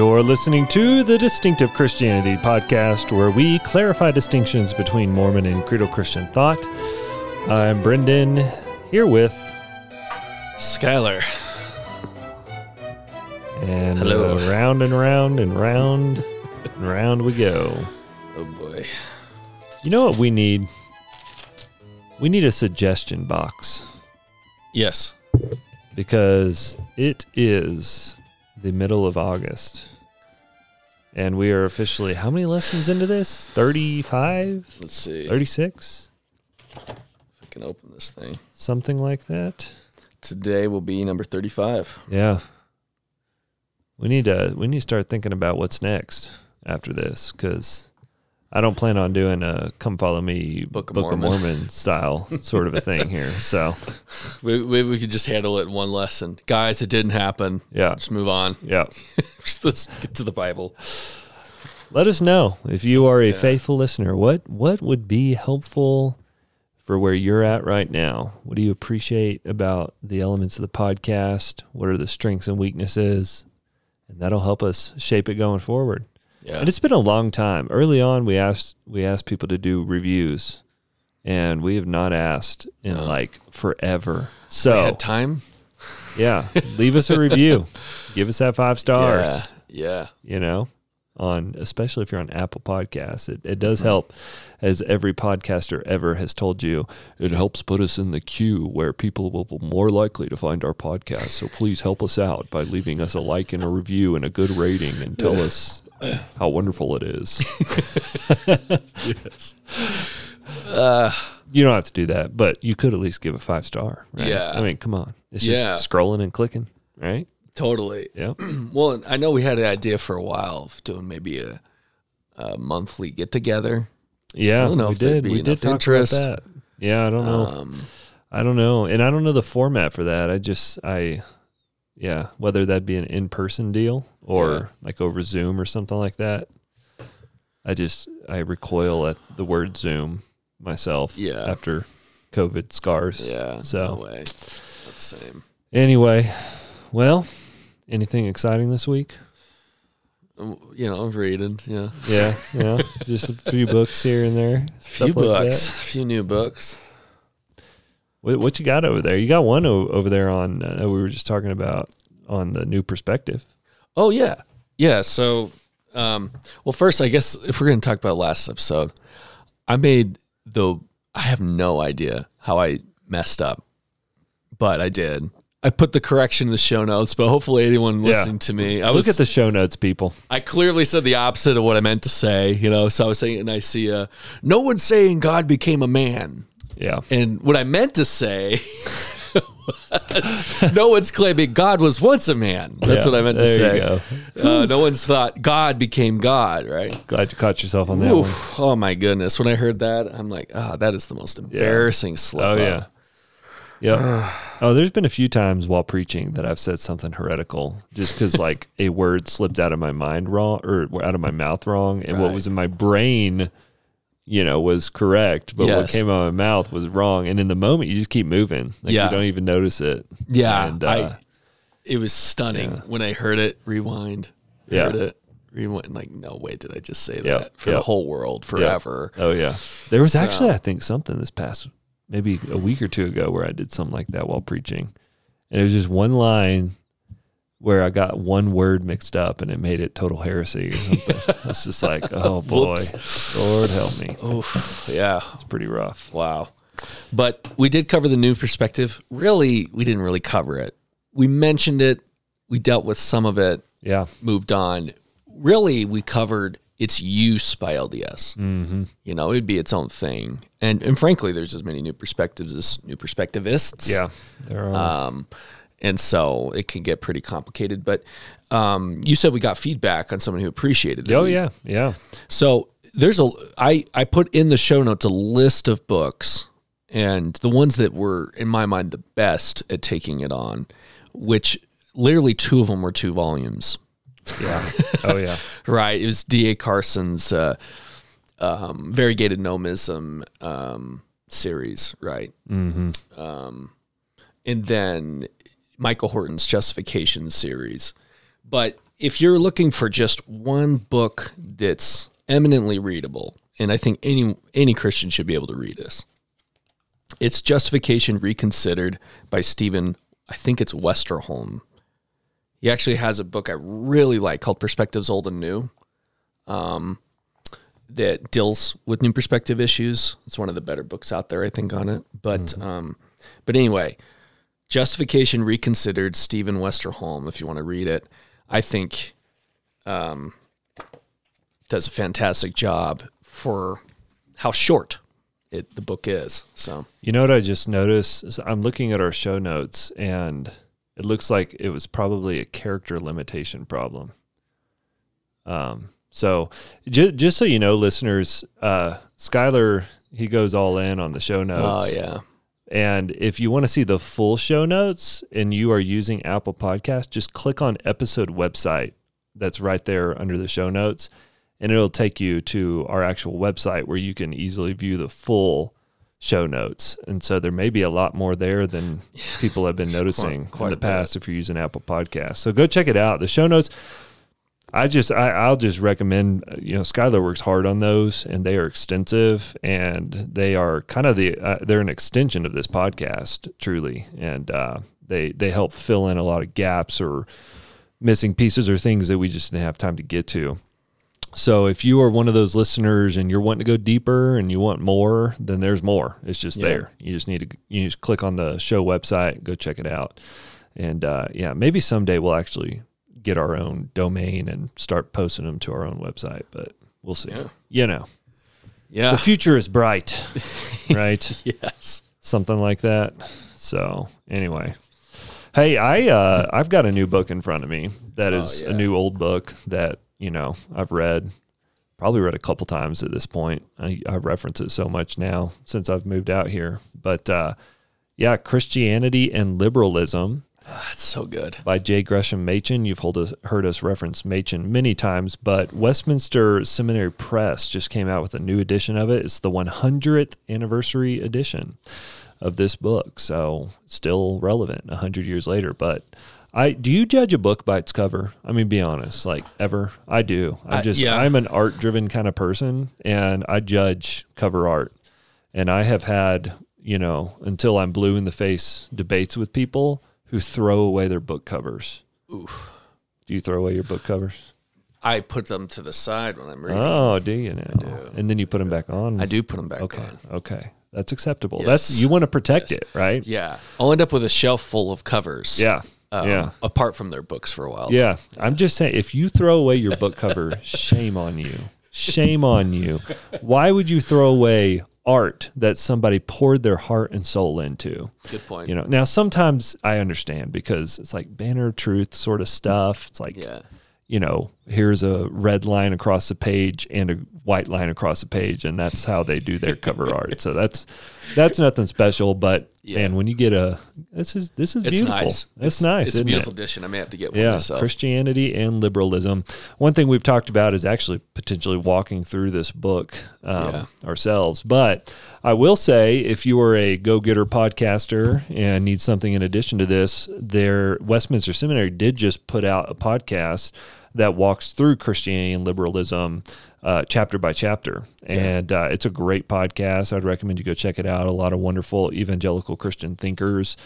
You're listening to the Distinctive Christianity Podcast, where we clarify distinctions between Mormon and Credo Christian thought. I'm Brendan, here with Skylar. And hello. Round and round and round and round we go. Oh boy. You know what we need? We need a suggestion box. Yes. Because it is the middle of August. And we are officially, how many lessons into this? 35? Let's see. 36? If I can open this thing. Something like that. Today will be number 35. Yeah. We need to start thinking about what's next after this, because I don't plan on doing a Come Follow Me Book of Mormon style sort of a thing here. So we could just handle it in one lesson. Guys, it didn't happen. Yeah. Just move on. Yeah. Let's get to the Bible. Let us know if you are a faithful listener. What would be helpful for where you're at right now? What do you appreciate about the elements of the podcast? What are the strengths and weaknesses? And that'll help us shape it going forward. Yeah. And it's been a long time. Early on, we asked people to do reviews, and we have not asked in like forever. So we had time? Yeah. Leave us a review. Give us that 5 stars. Yeah. You know, especially if you're on Apple Podcasts. It does help, as every podcaster ever has told you. It helps put us in the queue where people will be more likely to find our podcast. So please help us out by leaving us a like and a review and a good rating, and tell us how wonderful it is. Yes. You don't have to do that, but you could at least give a 5-star, right? Yeah. I mean, come on. It's just scrolling and clicking, right? Totally. Yeah. Well, I know we had an idea for a while of doing maybe a monthly get-together. Yeah, I don't know we if did. Be we did talk interest. About that. Yeah, I don't know. I don't know. And I don't know the format for that. Yeah, whether that'd be an in-person deal or like over Zoom or something like that. I recoil at the word Zoom myself after COVID scars. Yeah, so. No way. That's same. Anyway, well, anything exciting this week? You know, I'm reading, Yeah, just a few books here and there. A few new books. What you got over there? You got one over there on, we were just talking about, on the new perspective. Oh, yeah. Yeah, so, well, first, I guess if we're going to talk about last episode, I have no idea how I messed up, but I did. I put the correction in the show notes, but hopefully anyone listening to me, look at the show notes, people. I clearly said the opposite of what I meant to say, so I was saying in Nicaea, no one's saying God became a man. Yeah. And what I meant to say, no one's claiming God was once a man. That's what I meant to say. No one's thought God became God, right? Glad you caught yourself on that one. Oh, my goodness. When I heard that, I'm like, that is the most embarrassing slip-up. Oh, yeah. Yeah. Oh, there's been a few times while preaching that I've said something heretical just because like a word slipped out of my mind wrong or out of my mouth wrong. And what was in my brain was correct, but what came out of my mouth was wrong. And in the moment, you just keep moving. Like you don't even notice it. Yeah. And, it was stunning when I heard it. Rewind. Heard it. Rewind. Like, no way did I just say that for the whole world forever. Yep. Oh, yeah. There was actually, I think, something this past, maybe a week or two ago, where I did something like that while preaching. And it was just one line where I got one word mixed up and it made it total heresy or something. It's just like, oh boy, Lord help me. Oh, yeah. It's pretty rough. Wow. But we did cover the new perspective. Really, we didn't really cover it. We mentioned it. We dealt with some of it. Yeah. Moved on. Really, we covered its use by LDS. Mm-hmm. It'd be its own thing. And frankly, there's as many new perspectives as new perspectivists. Yeah, there are. And so it can get pretty complicated. But you said we got feedback on someone who appreciated it. Oh, yeah. So I put in the show notes a list of books, and the ones that were, in my mind, the best at taking it on, which literally 2 of them were 2 volumes. Yeah. Oh, yeah. Right. It was D.A. Carson's Variegated Nomism series, right? Mm-hmm. And then Michael Horton's Justification series. But if you're looking for just one book that's eminently readable, and I think any Christian should be able to read this, it's Justification Reconsidered by Stephen, I think it's Westerholm. He actually has a book I really like called Perspectives Old and New, that deals with new perspective issues. It's one of the better books out there, I think, on it. But but anyway, Justification Reconsidered, Stephen Westerholm, if you want to read it. I think does a fantastic job for how short the book is. So, you know what I just noticed is I'm looking at our show notes, and it looks like it was probably a character limitation problem. So just so you know, listeners, Skyler, he goes all in on the show notes. Oh yeah. And if you want to see the full show notes and you are using Apple Podcasts, just click on episode website. That's right there under the show notes. And it'll take you to our actual website where you can easily view the full show notes. And so there may be a lot more there than people have been noticing quite in the past if you're using Apple Podcasts. So go check it out. The show notes, I'll just recommend, you know, Skylar works hard on those, and they are extensive, and they are kind of they're an extension of this podcast, truly. And they help fill in a lot of gaps or missing pieces or things that we just didn't have time to get to. So if you are one of those listeners and you're wanting to go deeper and you want more, then there's more. It's just there. You just need to click on the show website, go check it out. And maybe someday we'll actually get our own domain and start posting them to our own website, but we'll see. Yeah. You know. Yeah. The future is bright, right? Yes. Something like that. So, anyway. Hey, I've got a new book in front of me that is a new old book that, you know, I've probably read a couple times at this point. I reference it so much now since I've moved out here. But, Christianity and Liberalism. Oh, it's so good. By Jay Gresham Machen. You've heard us reference Machen many times, but Westminster Seminary Press just came out with a new edition of it. It's the 100th anniversary edition of this book, so still relevant 100 years later. But do you judge a book by its cover? I mean, be honest, like ever? I do. I'm an art-driven kind of person, and I judge cover art. And I have had, until I'm blue in the face, debates with people who throw away their book covers. Oof. Do you throw away your book covers? I put them to the side when I'm reading. Oh, do you now? I do. And then you put them back on? I do put them back on. Okay. That's acceptable. Yes. You want to protect it, right? Yeah. I'll end up with a shelf full of covers. Yeah. Apart from their books for a while. Yeah. I'm just saying, if you throw away your book cover, shame on you. Shame on you. Why would you throw away art that somebody poured their heart and soul into? Good point. Now sometimes I understand, because it's like Banner of Truth sort of stuff. It's like, here's a red line across the page and a white line across the page, and that's how they do their cover art. So that's nothing special, but and when you get this is beautiful. Nice. It's nice. It's a beautiful edition. I may have to get one myself. Christianity and Liberalism. One thing we've talked about is actually potentially walking through this book ourselves. But I will say, if you are a go-getter podcaster and need something in addition to this, their Westminster Seminary did just put out a podcast that walks through Christianity and Liberalism chapter by chapter. And it's a great podcast. I'd recommend you go check it out. A lot of wonderful evangelical Christian thinkers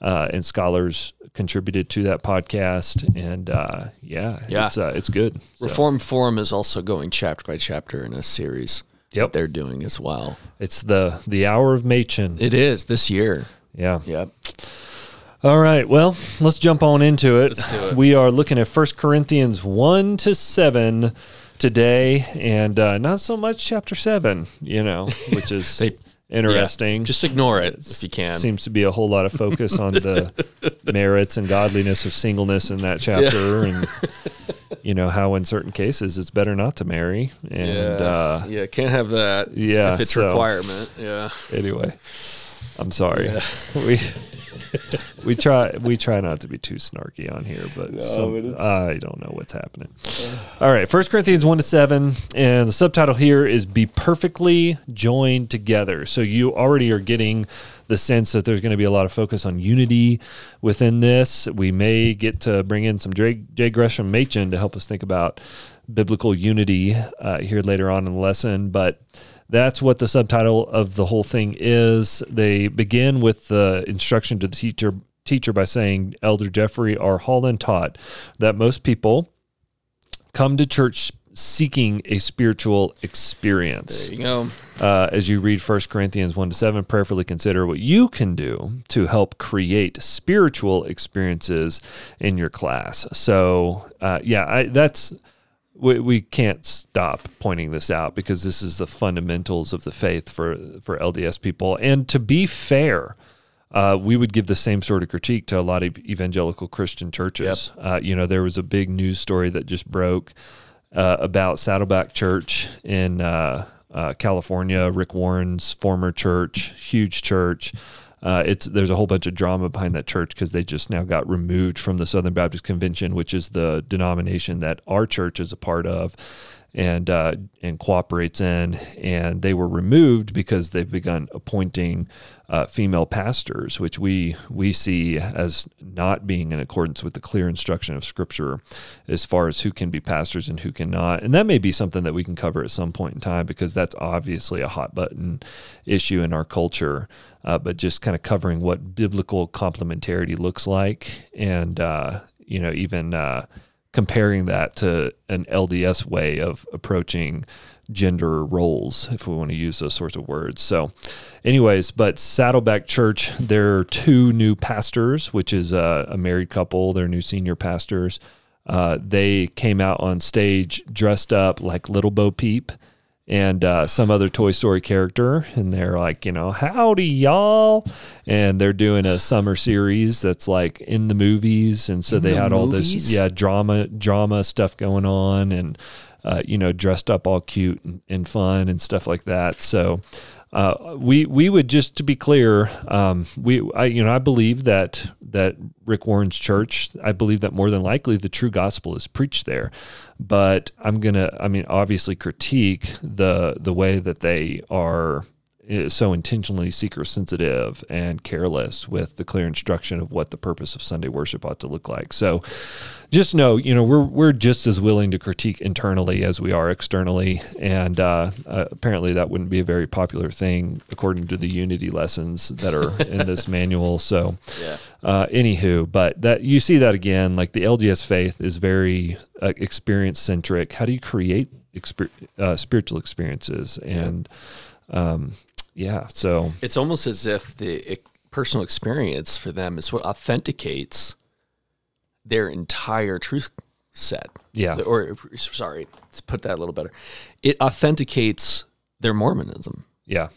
and scholars contributed to that podcast. And it's good. So. Reform Forum is also going chapter by chapter in a series that they're doing as well. It's the Hour of Machen. It is this year. Yeah. Yep. All right, well, let's jump on into it. Let's do it. We are looking at 1 Corinthians 1-7 today, and not so much chapter 7, which is interesting. Yeah, just ignore it if you can. Seems to be a whole lot of focus on the merits and godliness of singleness in that chapter, and how in certain cases it's better not to marry. And can't have that if it's a requirement. Yeah. Anyway, I'm sorry. We try not to be too snarky on here, but no, I don't know what's happening. All right, 1 Corinthians 1-7, and the subtitle here is Be Perfectly Joined Together. So you already are getting the sense that there's going to be a lot of focus on unity within this. We may get to bring in some Jay Gresham Machen to help us think about biblical unity here later on in the lesson, but that's what the subtitle of the whole thing is. They begin with the instruction to the teacher by saying, Elder Jeffrey R. Holland taught that most people come to church seeking a spiritual experience. There you go. As you read 1 Corinthians 1-7, prayerfully consider what you can do to help create spiritual experiences in your class. So, We can't stop pointing this out because this is the fundamentals of the faith for LDS people. And to be fair, we would give the same sort of critique to a lot of evangelical Christian churches. Yep. There was a big news story that just broke about Saddleback Church in California, Rick Warren's former church, huge church. There's a whole bunch of drama behind that church because they just now got removed from the Southern Baptist Convention, which is the denomination that our church is a part of and cooperates in. And they were removed because they've begun appointing female pastors, which we see as not being in accordance with the clear instruction of Scripture as far as who can be pastors and who cannot. And that may be something that we can cover at some point in time because that's obviously a hot button issue in our culture. But just kind of covering what biblical complementarity looks like and, comparing that to an LDS way of approaching gender roles, if we want to use those sorts of words. So anyways, but Saddleback Church, there are two new pastors, which is a married couple, their new senior pastors. They came out on stage dressed up like Little Bo Peep and some other Toy Story character, and they're like, howdy y'all, and they're doing a summer series that's like in the movies, and so they had all this drama stuff going on, and dressed up all cute and fun and stuff like that. So we would just, to be clear, I believe that Rick Warren's church, I believe that more than likely the true gospel is preached there, but I'm going to, obviously critique the way that they are so intentionally seeker-sensitive and careless with the clear instruction of what the purpose of Sunday worship ought to look like. So just know, we're just as willing to critique internally as we are externally, and apparently that wouldn't be a very popular thing according to the unity lessons that are in this manual. So anywho, but that you see that again, like the LDS faith is very experience-centric. How do you create spiritual experiences? And so it's almost as if the personal experience for them is what authenticates their entire truth set. Yeah. Or sorry, let's put that a little better. It authenticates their Mormonism. Yeah.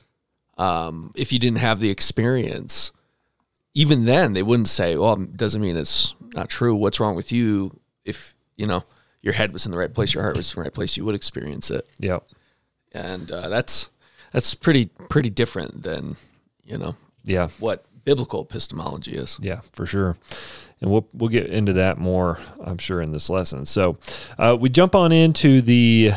If you didn't have the experience, even then they wouldn't say, well, it doesn't mean it's not true. What's wrong with you? If, your head was in the right place, your heart was in the right place, you would experience it. Yeah. And that's pretty different than, what biblical epistemology is. Yeah, for sure. And we'll get into that more, I'm sure, in this lesson. So we jump on into the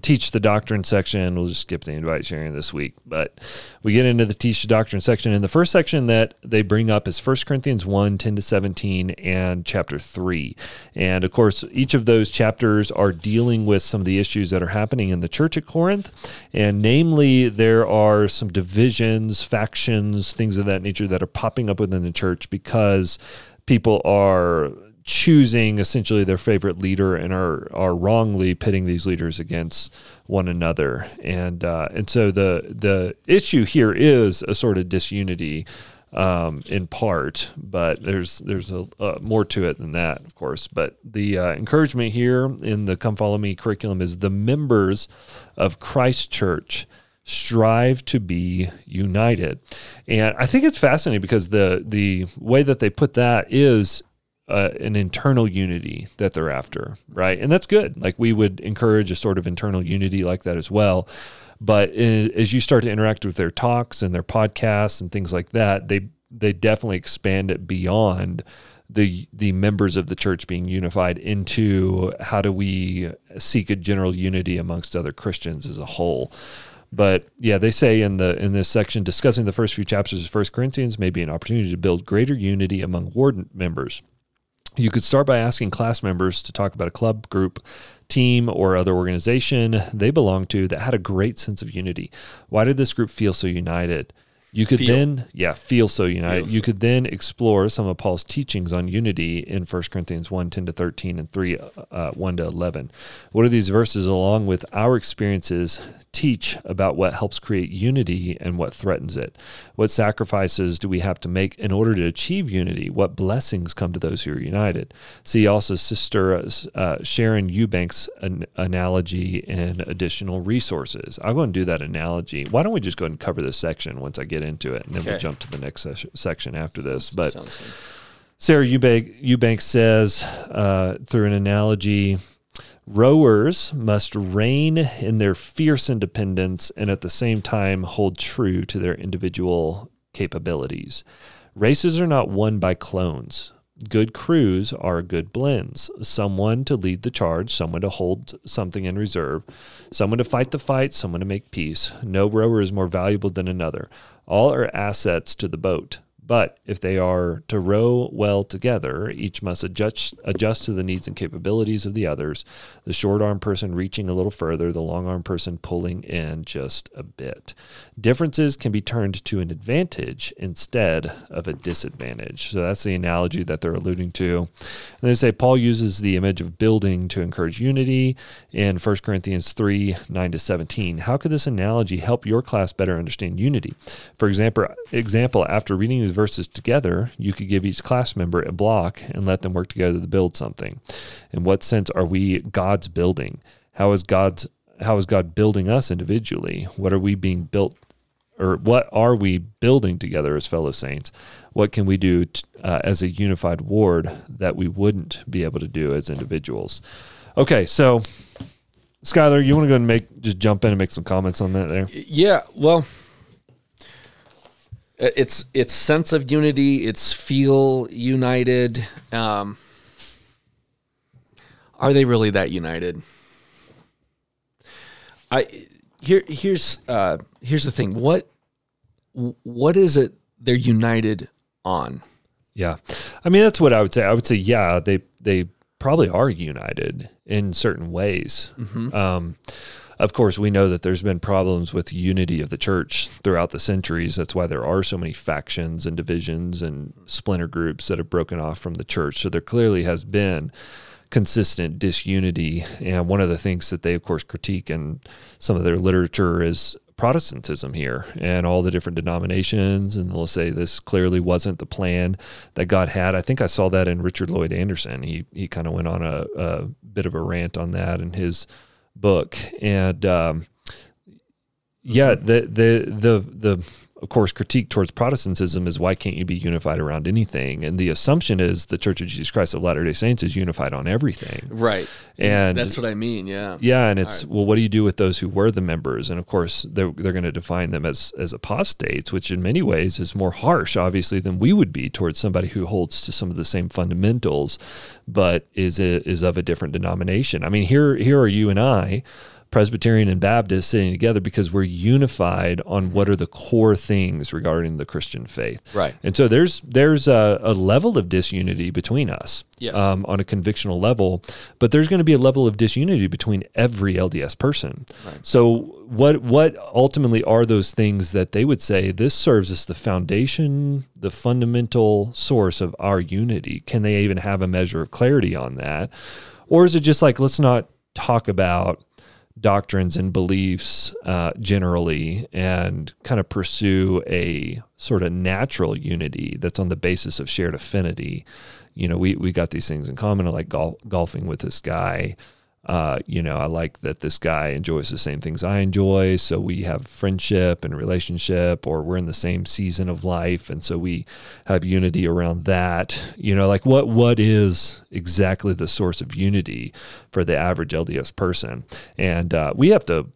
Teach the Doctrine section. We'll just skip the invite sharing this week. But we get into the Teach the Doctrine section. And the first section that they bring up is 1 Corinthians 1, 10-17, and chapter 3. And, of course, each of those chapters are dealing with some of the issues that are happening in the church at Corinth. And, namely, there are some divisions, factions, things of that nature that are popping up within the church because people are choosing essentially their favorite leader and are wrongly pitting these leaders against one another. And so the issue here is a sort of disunity in part, but there's a more to it than that, of course. But the encouragement here in the Come Follow Me curriculum is the members of Christ's church strive to be united. And I think it's fascinating because the way that they put that is an internal unity that they're after, right? And that's good. Like we would encourage a sort of internal unity like that as well. But as you start to interact with their talks and their podcasts and things like that, they they definitely expand it beyond the members of the church being unified into how do we seek a general unity amongst other Christians as a whole. But yeah, they say in this section, discussing the first few chapters of 1 Corinthians may be an opportunity to build greater unity among ward members. You could start by asking class members to talk about a club, group, team, or other organization they belong to that had a great sense of unity. Why did this group feel so united? You could feel so united. You could then explore some of Paul's teachings on unity in 1 Corinthians 1, 10 to 13 and 3, 1 to 11. What do these verses, along with our experiences, teach about what helps create unity and what threatens it? What sacrifices do we have to make in order to achieve unity? What blessings come to those who are united? See also Sister Sharon Eubank's analogy and additional resources. I want to do that analogy. Why don't we just go ahead and cover this section once I get into it, and then we'll jump to the next section after this. But Sarah Eubank says, through an analogy, rowers must rein in their fierce independence and at the same time hold true to their individual capabilities. Races are not won by clones. Good crews are good blends. Someone to lead the charge, someone to hold something in reserve, someone to fight the fight, someone to make peace. No rower is more valuable than another. All are assets to the boat, but if they are to row well together, each must adjust to the needs and capabilities of the others, the short-arm person reaching a little further, the long-arm person pulling in just a bit. Differences can be turned to an advantage instead of a disadvantage. So that's the analogy that they're alluding to. And they say Paul uses the image of building to encourage unity in 1 Corinthians 3, 9 to 17. How could this analogy help your class better understand unity? For example, after reading these verses together, you could give each class member a block and let them work together to build something. In what sense are we God's building? How is God building us individually? What are we being built, or what are we building together as fellow saints? What can we do as a unified ward that we wouldn't be able to do as individuals? Okay, so Skylar, you want to go and jump in and make some comments on that there? Yeah, well, It's sense of unity. It's feel united. Are they really that united? Here's the thing. What is it they're united on? Yeah, I mean that's what I would say. I would say they probably are united in certain ways. Mm-hmm. Of course, we know that there's been problems with unity of the church throughout the centuries. That's why there are so many factions and divisions and splinter groups that have broken off from the church. So there clearly has been consistent disunity. And one of the things that they, of course, critique in some of their literature is Protestantism here and all the different denominations. And they'll say this clearly wasn't the plan that God had. I think I saw that in Richard Lloyd Anderson. He kind of went on a bit of a rant on that in his book. And the of course critique towards Protestantism is, why can't you be unified around anything? And the assumption is the Church of Jesus Christ of Latter-day Saints is unified on everything, right? And that's what I mean. And it's right. Well, what do you do with those who were the members? And of course they're going to define them as apostates, which in many ways is more harsh obviously than we would be towards somebody who holds to some of the same fundamentals but is of a different denomination. I mean, here are you and I, Presbyterian and Baptist, sitting together because we're unified on what are the core things regarding the Christian faith. Right. And so there's a level of disunity between us, yes, on a convictional level, but there's going to be a level of disunity between every LDS person. Right. So what ultimately are those things that they would say this serves as the foundation, the fundamental source of our unity? Can they even have a measure of clarity on that? Or is it just like, let's not talk about doctrines and beliefs generally and kind of pursue a sort of natural unity that's on the basis of shared affinity. You know, we got these things in common. I like golfing with this guy. I like that this guy enjoys the same things I enjoy. So we have friendship and relationship, or we're in the same season of life. And so we have unity around that. You know, like what is exactly the source of unity for the average LDS person? And we have to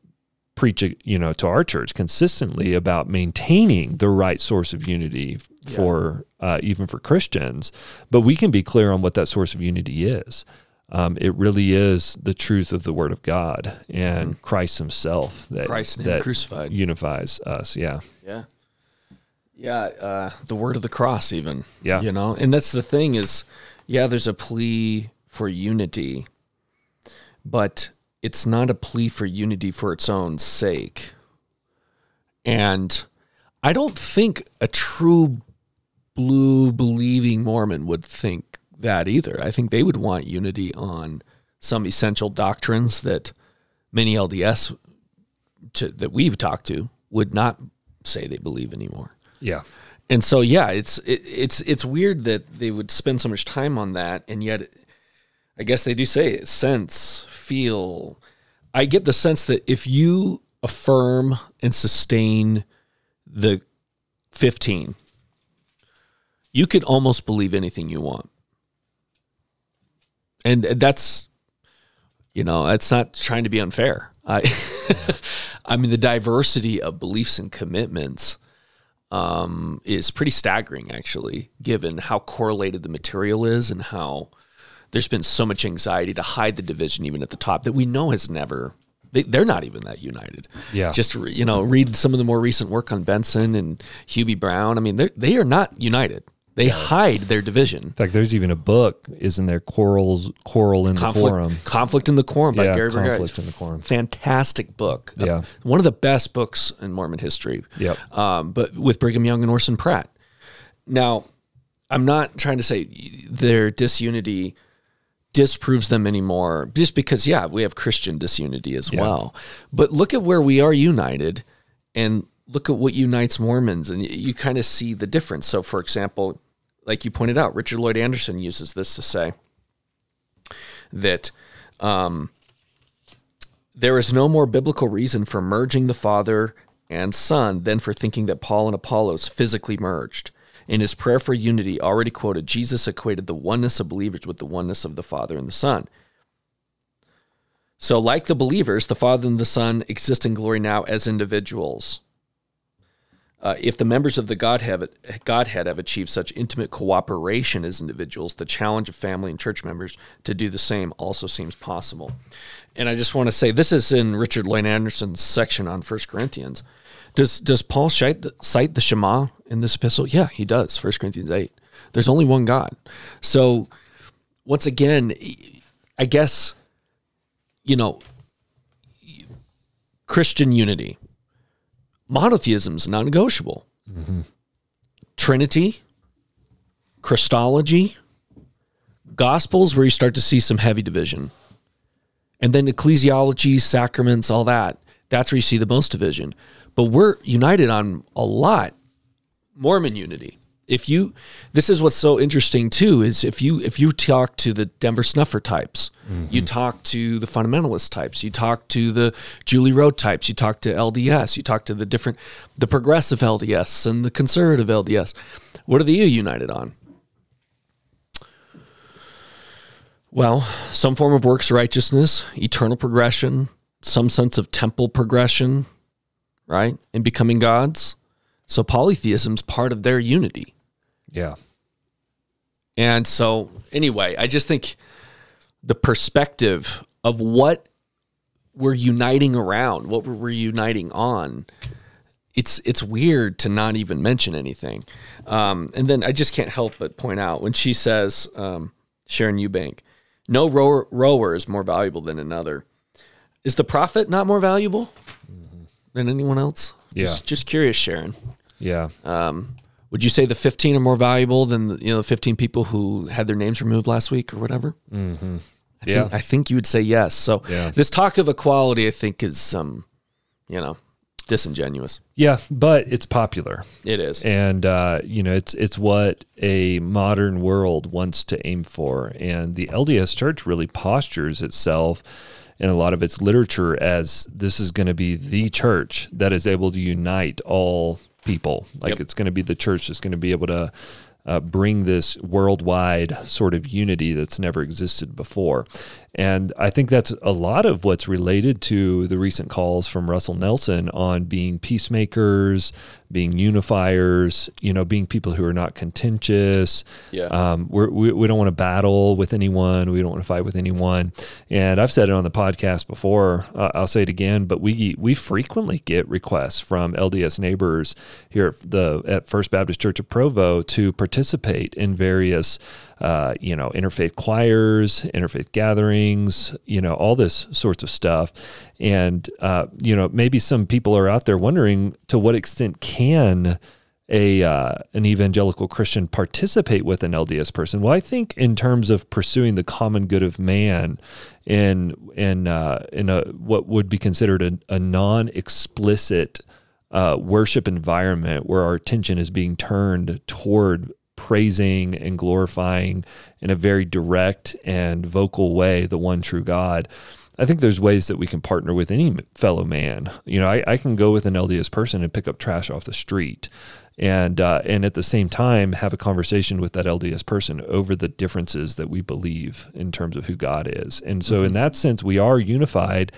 preach, you know, to our church consistently about maintaining the right source of unity for even for Christians, but we can be clear on what that source of unity is. It really is the truth of the Word of God and Christ Himself that crucified unifies us. The Word of the Cross, even. Yeah, you know, and that's the thing is, there's a plea for unity, but it's not a plea for unity for its own sake. And I don't think a true blue believing Mormon would think that either. I think they would want unity on some essential doctrines that many LDS that we've talked to would not say they believe anymore. Yeah. And so, it's weird that they would spend so much time on that. And yet I guess they do say it, sense, feel. I get the sense that if you affirm and sustain the 15, you could almost believe anything you want. And that's, it's not trying to be unfair. I mean, the diversity of beliefs and commitments is pretty staggering, actually, given how correlated the material is and how there's been so much anxiety to hide the division even at the top that we know has never... They're not even that united. Yeah. Just, read some of the more recent work on Benson and Hubie Brown. I mean, they are not united. They hide their division. In fact, there's even a book, isn't there? Quarrel in the Quorum. Conflict in the Quorum by Gary Berger. Conflict in the Quorum. Fantastic book. Yeah. One of the best books in Mormon history. Yep. But with Brigham Young and Orson Pratt. Now, I'm not trying to say their disunity disproves them anymore, just because, we have Christian disunity as well. But look at where we are united and look at what unites Mormons, and you kind of see the difference. So, for example, like you pointed out, Richard Lloyd Anderson uses this to say that there is no more biblical reason for merging the Father and Son than for thinking that Paul and Apollos physically merged. In his prayer for unity, already quoted, Jesus equated the oneness of believers with the oneness of the Father and the Son. So, like the believers, the Father and the Son exist in glory now as individuals. If the members of the Godhead have achieved such intimate cooperation as individuals, the challenge of family and church members to do the same also seems possible. And I just want to say, this is in Richard Lloyd Anderson's section on 1 Corinthians. Does Paul cite the Shema in this epistle? Yeah, he does, 1 Corinthians 8. There's only one God. So, once again, I guess, Christian unity. Monotheism is non-negotiable. Mm-hmm. Trinity, Christology, Gospels, where you start to see some heavy division. And then ecclesiology, sacraments, all that. That's where you see the most division. But we're united on a lot. Mormon unity. This is what's so interesting too, is if you talk to the Denver Snuffer types, you talk to the fundamentalist types, you talk to the Julie Rowe types, you talk to LDS, you talk to the progressive LDS and the conservative LDS. What are they united on? Well, some form of works righteousness, eternal progression, some sense of temple progression, right? And becoming gods. So polytheism is part of their unity. Yeah. And so anyway, I just think the perspective of what we're uniting around, what we're uniting on, it's weird to not even mention anything. And then I just can't help but point out when she says, Sharon Eubank, no rower is more valuable than another. Is the prophet not more valuable than anyone else? Yeah. Just curious, Sharon. Yeah. Would you say the 15 are more valuable than the 15 people who had their names removed last week or whatever? Mm-hmm. I think you would say yes. So this talk of equality, I think, is disingenuous. Yeah, but it's popular. It is, and it's what a modern world wants to aim for, and the LDS Church really postures itself in a lot of its literature as this is going to be the church that is able to unite all people. It's going to be the church that's going to be able to bring this worldwide sort of unity that's never existed before. And I think that's a lot of what's related to the recent calls from Russell Nelson on being peacemakers, being unifiers, you know, being people who are not contentious. Yeah. We don't want to battle with anyone. We don't want to fight with anyone. And I've said it on the podcast before. I'll say it again, but we frequently get requests from LDS neighbors here at First Baptist Church of Provo to participate in various interfaith choirs, interfaith gatherings, you know, all this sorts of stuff. And, maybe some people are out there wondering to what extent can an evangelical Christian participate with an LDS person? Well, I think in terms of pursuing the common good of man in what would be considered a non-explicit worship environment where our attention is being turned toward praising and glorifying in a very direct and vocal way the one true God, I think there's ways that we can partner with any fellow man. You know, I can go with an LDS person and pick up trash off the street and at the same time have a conversation with that LDS person over the differences that we believe in terms of who God is. And so in that sense, we are unified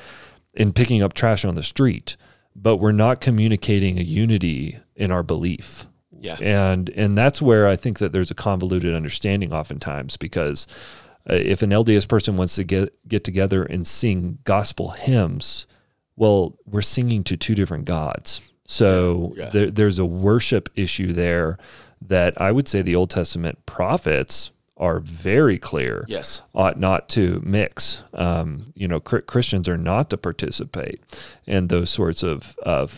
in picking up trash on the street, but we're not communicating a unity in our belief. Yeah. And that's where I think that there's a convoluted understanding oftentimes, because if an LDS person wants to get together and sing gospel hymns, well, we're singing to two different gods. So yeah. There's a worship issue there that I would say the Old Testament prophets are very clear, yes, ought not to mix. Christians are not to participate in those sorts of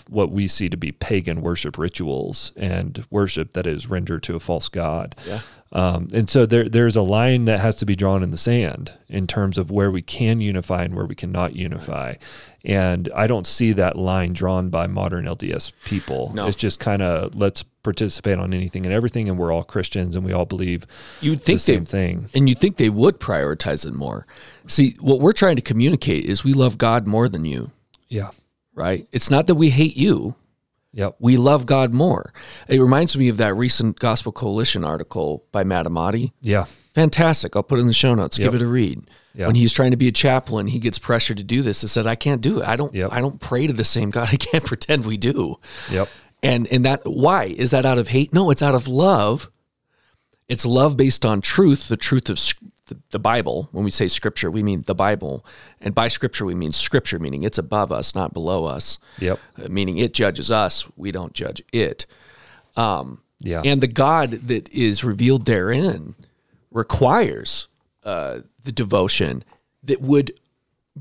what we see to be pagan worship rituals and worship that is rendered to a false god. Yeah. And so there's a line that has to be drawn in the sand in terms of where we can unify and where we cannot unify. Right. And I don't see that line drawn by modern LDS people. No. It's just kind of, let's participate on anything and everything, and we're all Christians, and we all believe the same thing. And you'd think they would prioritize it more. See, what we're trying to communicate is we love God more than you. Yeah. Right? It's not that we hate you. Yep. We love God more. It reminds me of that recent Gospel Coalition article by Matt Emadi. Yeah. Fantastic. I'll put it in the show notes. Yep. Give it a read. Yep. When he's trying to be a chaplain, he gets pressured to do this and said, I can't do it. I don't pray to the same God. I can't pretend we do. Yep. And that, why? Is that out of hate? No, it's out of love. It's love based on truth, the truth of the Bible. When we say Scripture, we mean the Bible. And by Scripture, we mean Scripture, meaning it's above us, not below us. Yep. Meaning it judges us. We don't judge it. Yeah. And the God that is revealed therein requires the devotion that would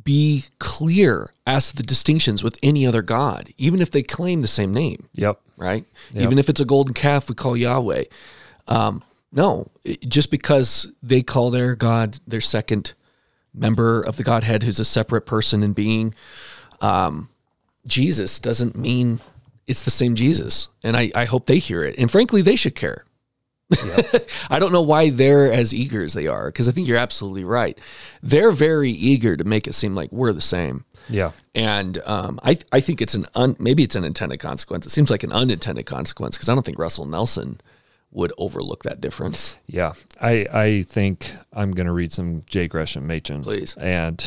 be clear as to the distinctions with any other God, even if they claim the same name. Yep. Right? Yep. Even if it's a golden calf we call Yahweh. No, just because they call their God their second member of the Godhead, who's a separate person and being, Jesus doesn't mean it's the same Jesus. And I hope they hear it. And frankly, they should care. Yep. I don't know why they're as eager as they are, because I think you're absolutely right. They're very eager to make it seem like we're the same. Yeah. And I think it's maybe it's an intended consequence. It seems like an unintended consequence, because I don't think Russell Nelson would overlook that difference. Yeah. I think I'm going to read some Jay Gresham Machen. Please. And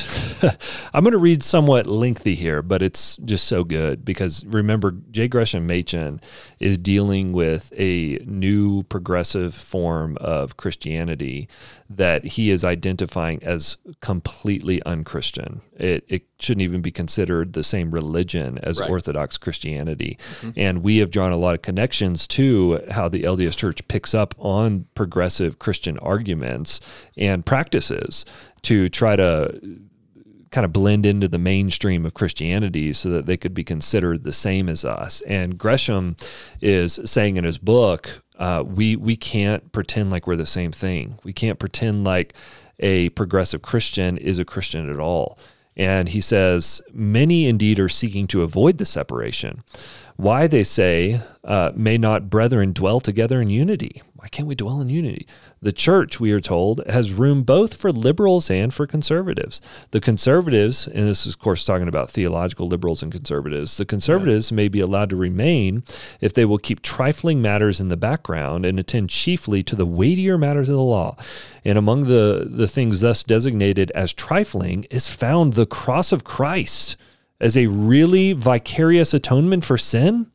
I'm going to read somewhat lengthy here, but it's just so good, because remember, Jay Gresham Machen is dealing with a new progressive form of Christianity that he is identifying as completely unchristian. It shouldn't even be considered the same religion as right. Orthodox Christianity. Mm-hmm. And we have drawn a lot of connections to how the LDS Church picks up on progressive Christian arguments and practices to try to kind of blend into the mainstream of Christianity so that they could be considered the same as us. And Gresham is saying in his book, we can't pretend like we're the same thing. We can't pretend like a progressive Christian is a Christian at all. And he says, many indeed are seeking to avoid the separation, Why, they say, may not brethren dwell together in unity? Why can't we dwell in unity? The church, we are told, has room both for liberals and for conservatives. The conservatives, and this is, of course, talking about theological liberals and conservatives, the conservatives may be allowed to remain if they will keep trifling matters in the background and attend chiefly to the weightier matters of the law. And among the things thus designated as trifling is found the cross of Christ as a really vicarious atonement for sin.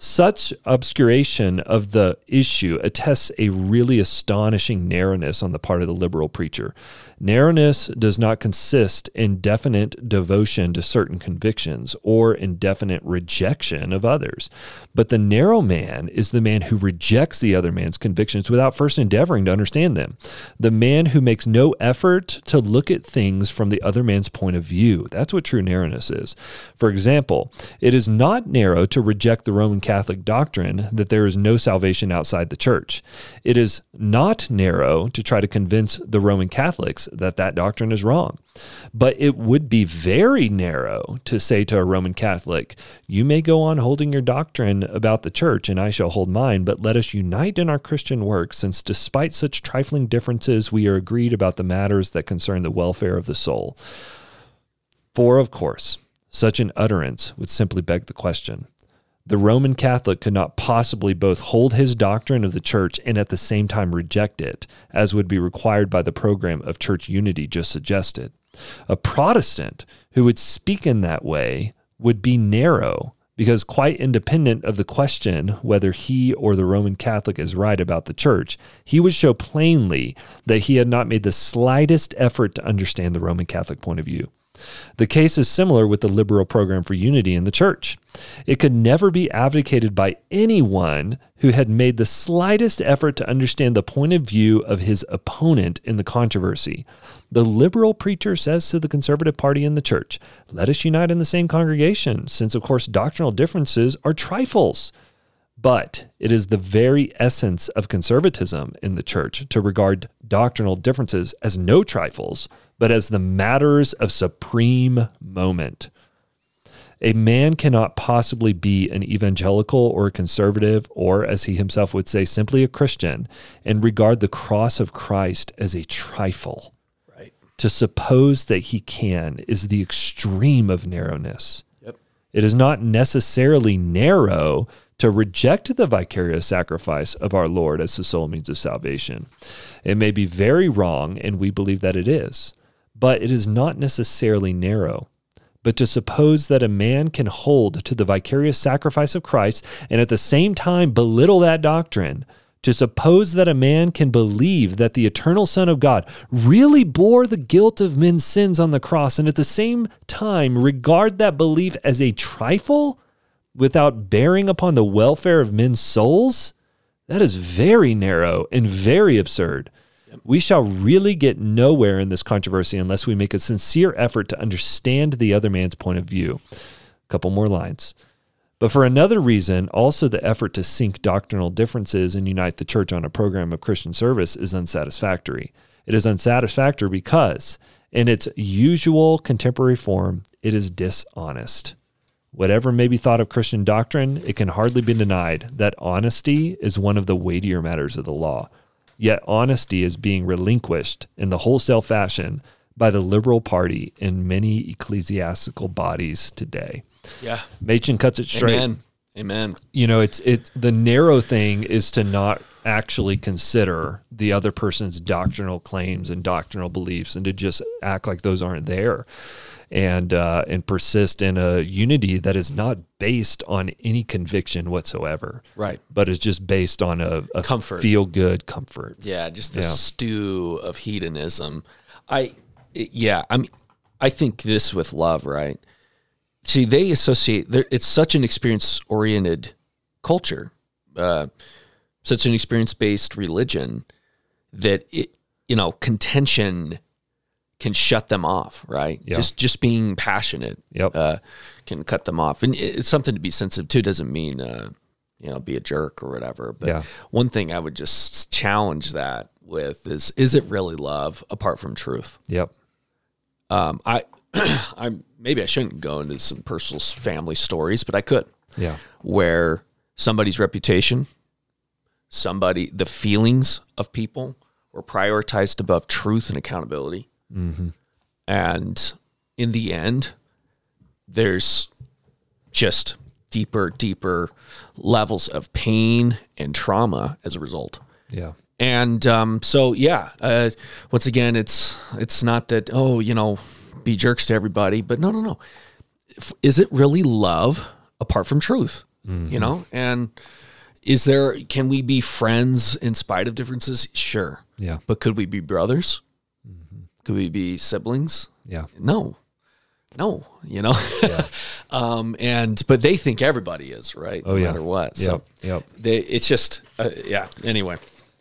Such obscuration of the issue attests a really astonishing narrowness on the part of the liberal preacher. Narrowness does not consist in definite devotion to certain convictions or indefinite rejection of others. But the narrow man is the man who rejects the other man's convictions without first endeavoring to understand them. The man who makes no effort to look at things from the other man's point of view. That's what true narrowness is. For example, it is not narrow to reject the Roman Catholic doctrine that there is no salvation outside the church. It is not narrow to try to convince the Roman Catholics that doctrine is wrong. But it would be very narrow to say to a Roman Catholic, you may go on holding your doctrine about the church and I shall hold mine, but let us unite in our Christian work, since despite such trifling differences, we are agreed about the matters that concern the welfare of the soul. For, of course, such an utterance would simply beg the question. The Roman Catholic could not possibly both hold his doctrine of the church and at the same time reject it, as would be required by the program of church unity just suggested. A Protestant who would speak in that way would be narrow, because quite independent of the question whether he or the Roman Catholic is right about the church, he would show plainly that he had not made the slightest effort to understand the Roman Catholic point of view. The case is similar with the liberal program for unity in the church. It could never be abdicated by anyone who had made the slightest effort to understand the point of view of his opponent in the controversy. The liberal preacher says to the conservative party in the church, let us unite in the same congregation, since, of course, doctrinal differences are trifles. But it is the very essence of conservatism in the church to regard doctrinal differences as no trifles, but as the matters of supreme moment. A man cannot possibly be an evangelical or a conservative, or as he himself would say, simply a Christian, and regard the cross of Christ as a trifle. Right. To suppose that he can is the extreme of narrowness. Yep. It is not necessarily narrow to reject the vicarious sacrifice of our Lord as the sole means of salvation. It may be very wrong, and we believe that it is, but it is not necessarily narrow. But to suppose that a man can hold to the vicarious sacrifice of Christ and at the same time belittle that doctrine, to suppose that a man can believe that the eternal Son of God really bore the guilt of men's sins on the cross and at the same time regard that belief as a trifle without bearing upon the welfare of men's souls, that is very narrow and very absurd. We shall really get nowhere in this controversy unless we make a sincere effort to understand the other man's point of view. A couple more lines. But for another reason, also the effort to sink doctrinal differences and unite the church on a program of Christian service is unsatisfactory. It is unsatisfactory because, in its usual contemporary form, it is dishonest. Whatever may be thought of Christian doctrine, it can hardly be denied that honesty is one of the weightier matters of the law. Yet honesty is being relinquished in the wholesale fashion by the liberal party in many ecclesiastical bodies today. Yeah. Machen cuts it straight. Amen. You know, it's the narrow thing is to not actually consider the other person's doctrinal claims and doctrinal beliefs and to just act like those aren't there and persist in a unity that is not based on any conviction whatsoever. Right. But it's just based on a comfort, feel-good comfort. Yeah, just the stew of hedonism. I think this with love, right? See, they associate, it's such an experience-oriented culture, such an experience-based religion that, contention can shut them off, right? Yeah. Just being passionate can cut them off. And it's something to be sensitive to. Doesn't mean, be a jerk or whatever. But one thing I would just challenge that with is it really love apart from truth? Yep. I maybe I shouldn't go into some personal family stories, but I could. Yeah. Where somebody's reputation, the feelings of people were prioritized above truth and accountability. Mm-hmm. And in the end, there's just deeper levels of pain and trauma as a result. Yeah. And once again, it's not that, be jerks to everybody, but no. Is it really love apart from truth? Mm-hmm. And can we be friends in spite of differences? Sure. Yeah. But could we be brothers? Mm-hmm. Could we be siblings? Yeah. No. Yeah. But they think everybody is, right? Oh, no matter what. So anyway.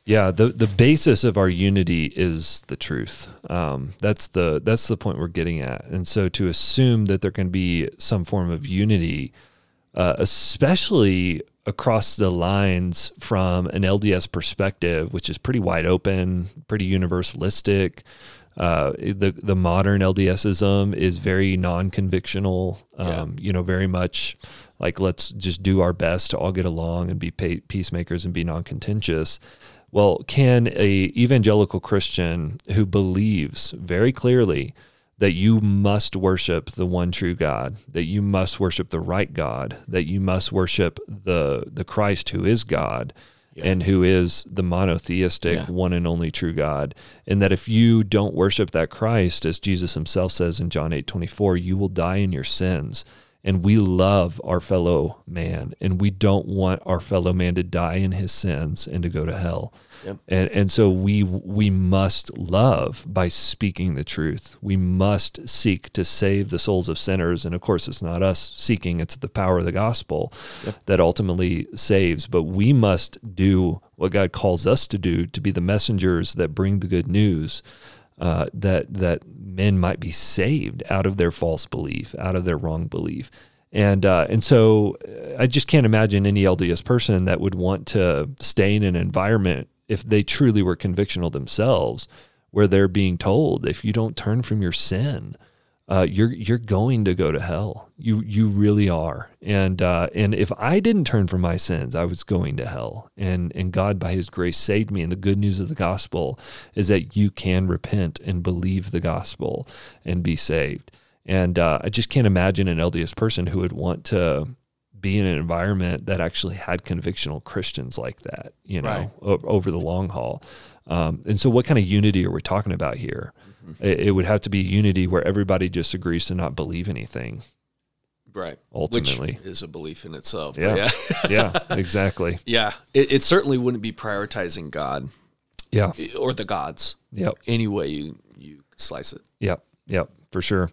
Yeah, the basis of our unity is the truth. That's the point we're getting at. And so to assume that there can be some form of unity, especially across the lines from an LDS perspective, which is pretty wide open, pretty universalistic. The modern LDSism is very non-convictional, very much like, let's just do our best to all get along and be peacemakers and be non-contentious. Well, can a evangelical Christian who believes very clearly that you must worship the one true God, that you must worship the right God, that you must worship the Christ who is God and who is the monotheistic one and only true God, and that if you don't worship that Christ, as Jesus himself says in John 8:24, you will die in your sins. And we love our fellow man, and we don't want our fellow man to die in his sins and to go to hell. Yep. And so we must love by speaking the truth. We must seek to save the souls of sinners. And of course, it's not us seeking, it's the power of the gospel that ultimately saves. But we must do what God calls us to do, to be the messengers that bring the good news, that men might be saved out of their false belief, out of their wrong belief, and so I just can't imagine any LDS person that would want to stay in an environment, if they truly were convictional themselves, where they're being told, if you don't turn from your sin, you're going to go to hell. You really are. And if I didn't turn from my sins, I was going to hell. And God, by his grace, saved me. And the good news of the gospel is that you can repent and believe the gospel and be saved. And I just can't imagine an LDS person who would want to be in an environment that actually had convictional Christians like that, right, over the long haul. And so what kind of unity are we talking about here? It would have to be unity where everybody just agrees to not believe anything. Right. Ultimately. Which is a belief in itself. Yeah. Yeah, exactly. Yeah. It certainly wouldn't be prioritizing God. Yeah. Or the gods. Yeah. Any way you slice it. Yeah. Yeah, for sure.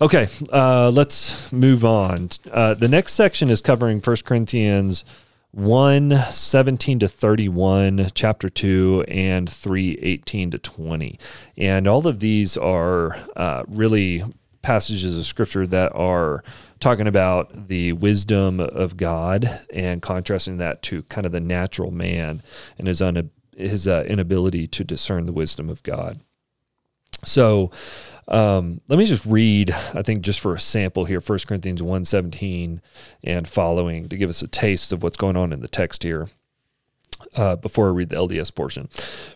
Okay. Let's move on. The next section is covering 1 Corinthians 1:17-31, chapter 2, and 3:18-20. And all of these are really passages of scripture that are talking about the wisdom of God and contrasting that to kind of the natural man and his inability to discern the wisdom of God. So let me just read, I think just for a sample here, 1 Corinthians 1:17 and following, to give us a taste of what's going on in the text here before I read the LDS portion.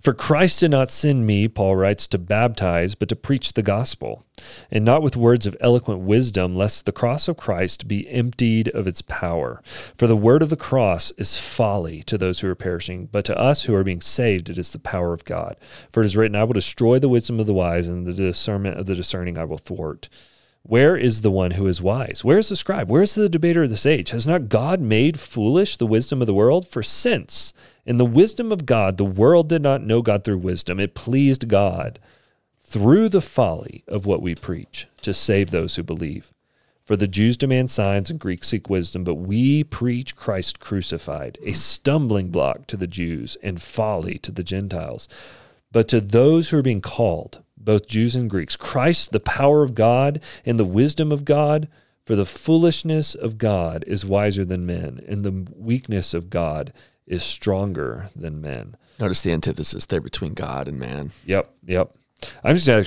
For Christ did not send me, Paul writes, to baptize, but to preach the gospel, and not with words of eloquent wisdom, lest the cross of Christ be emptied of its power. For the word of the cross is folly to those who are perishing, but to us who are being saved it is the power of God. For it is written, I will destroy the wisdom of the wise, and the discernment of the discerning I will thwart. Where is the one who is wise? Where is the scribe? Where is the debater of this age? Has not God made foolish the wisdom of the world? For since in the wisdom of God, the world did not know God through wisdom, it pleased God through the folly of what we preach to save those who believe. For the Jews demand signs and Greeks seek wisdom, but we preach Christ crucified, a stumbling block to the Jews and folly to the Gentiles. But to those who are being called, both Jews and Greeks, Christ, the power of God and the wisdom of God, for the foolishness of God is wiser than men, and the weakness of God is stronger than men. Notice the antithesis there between God and man. Yep. I'm just going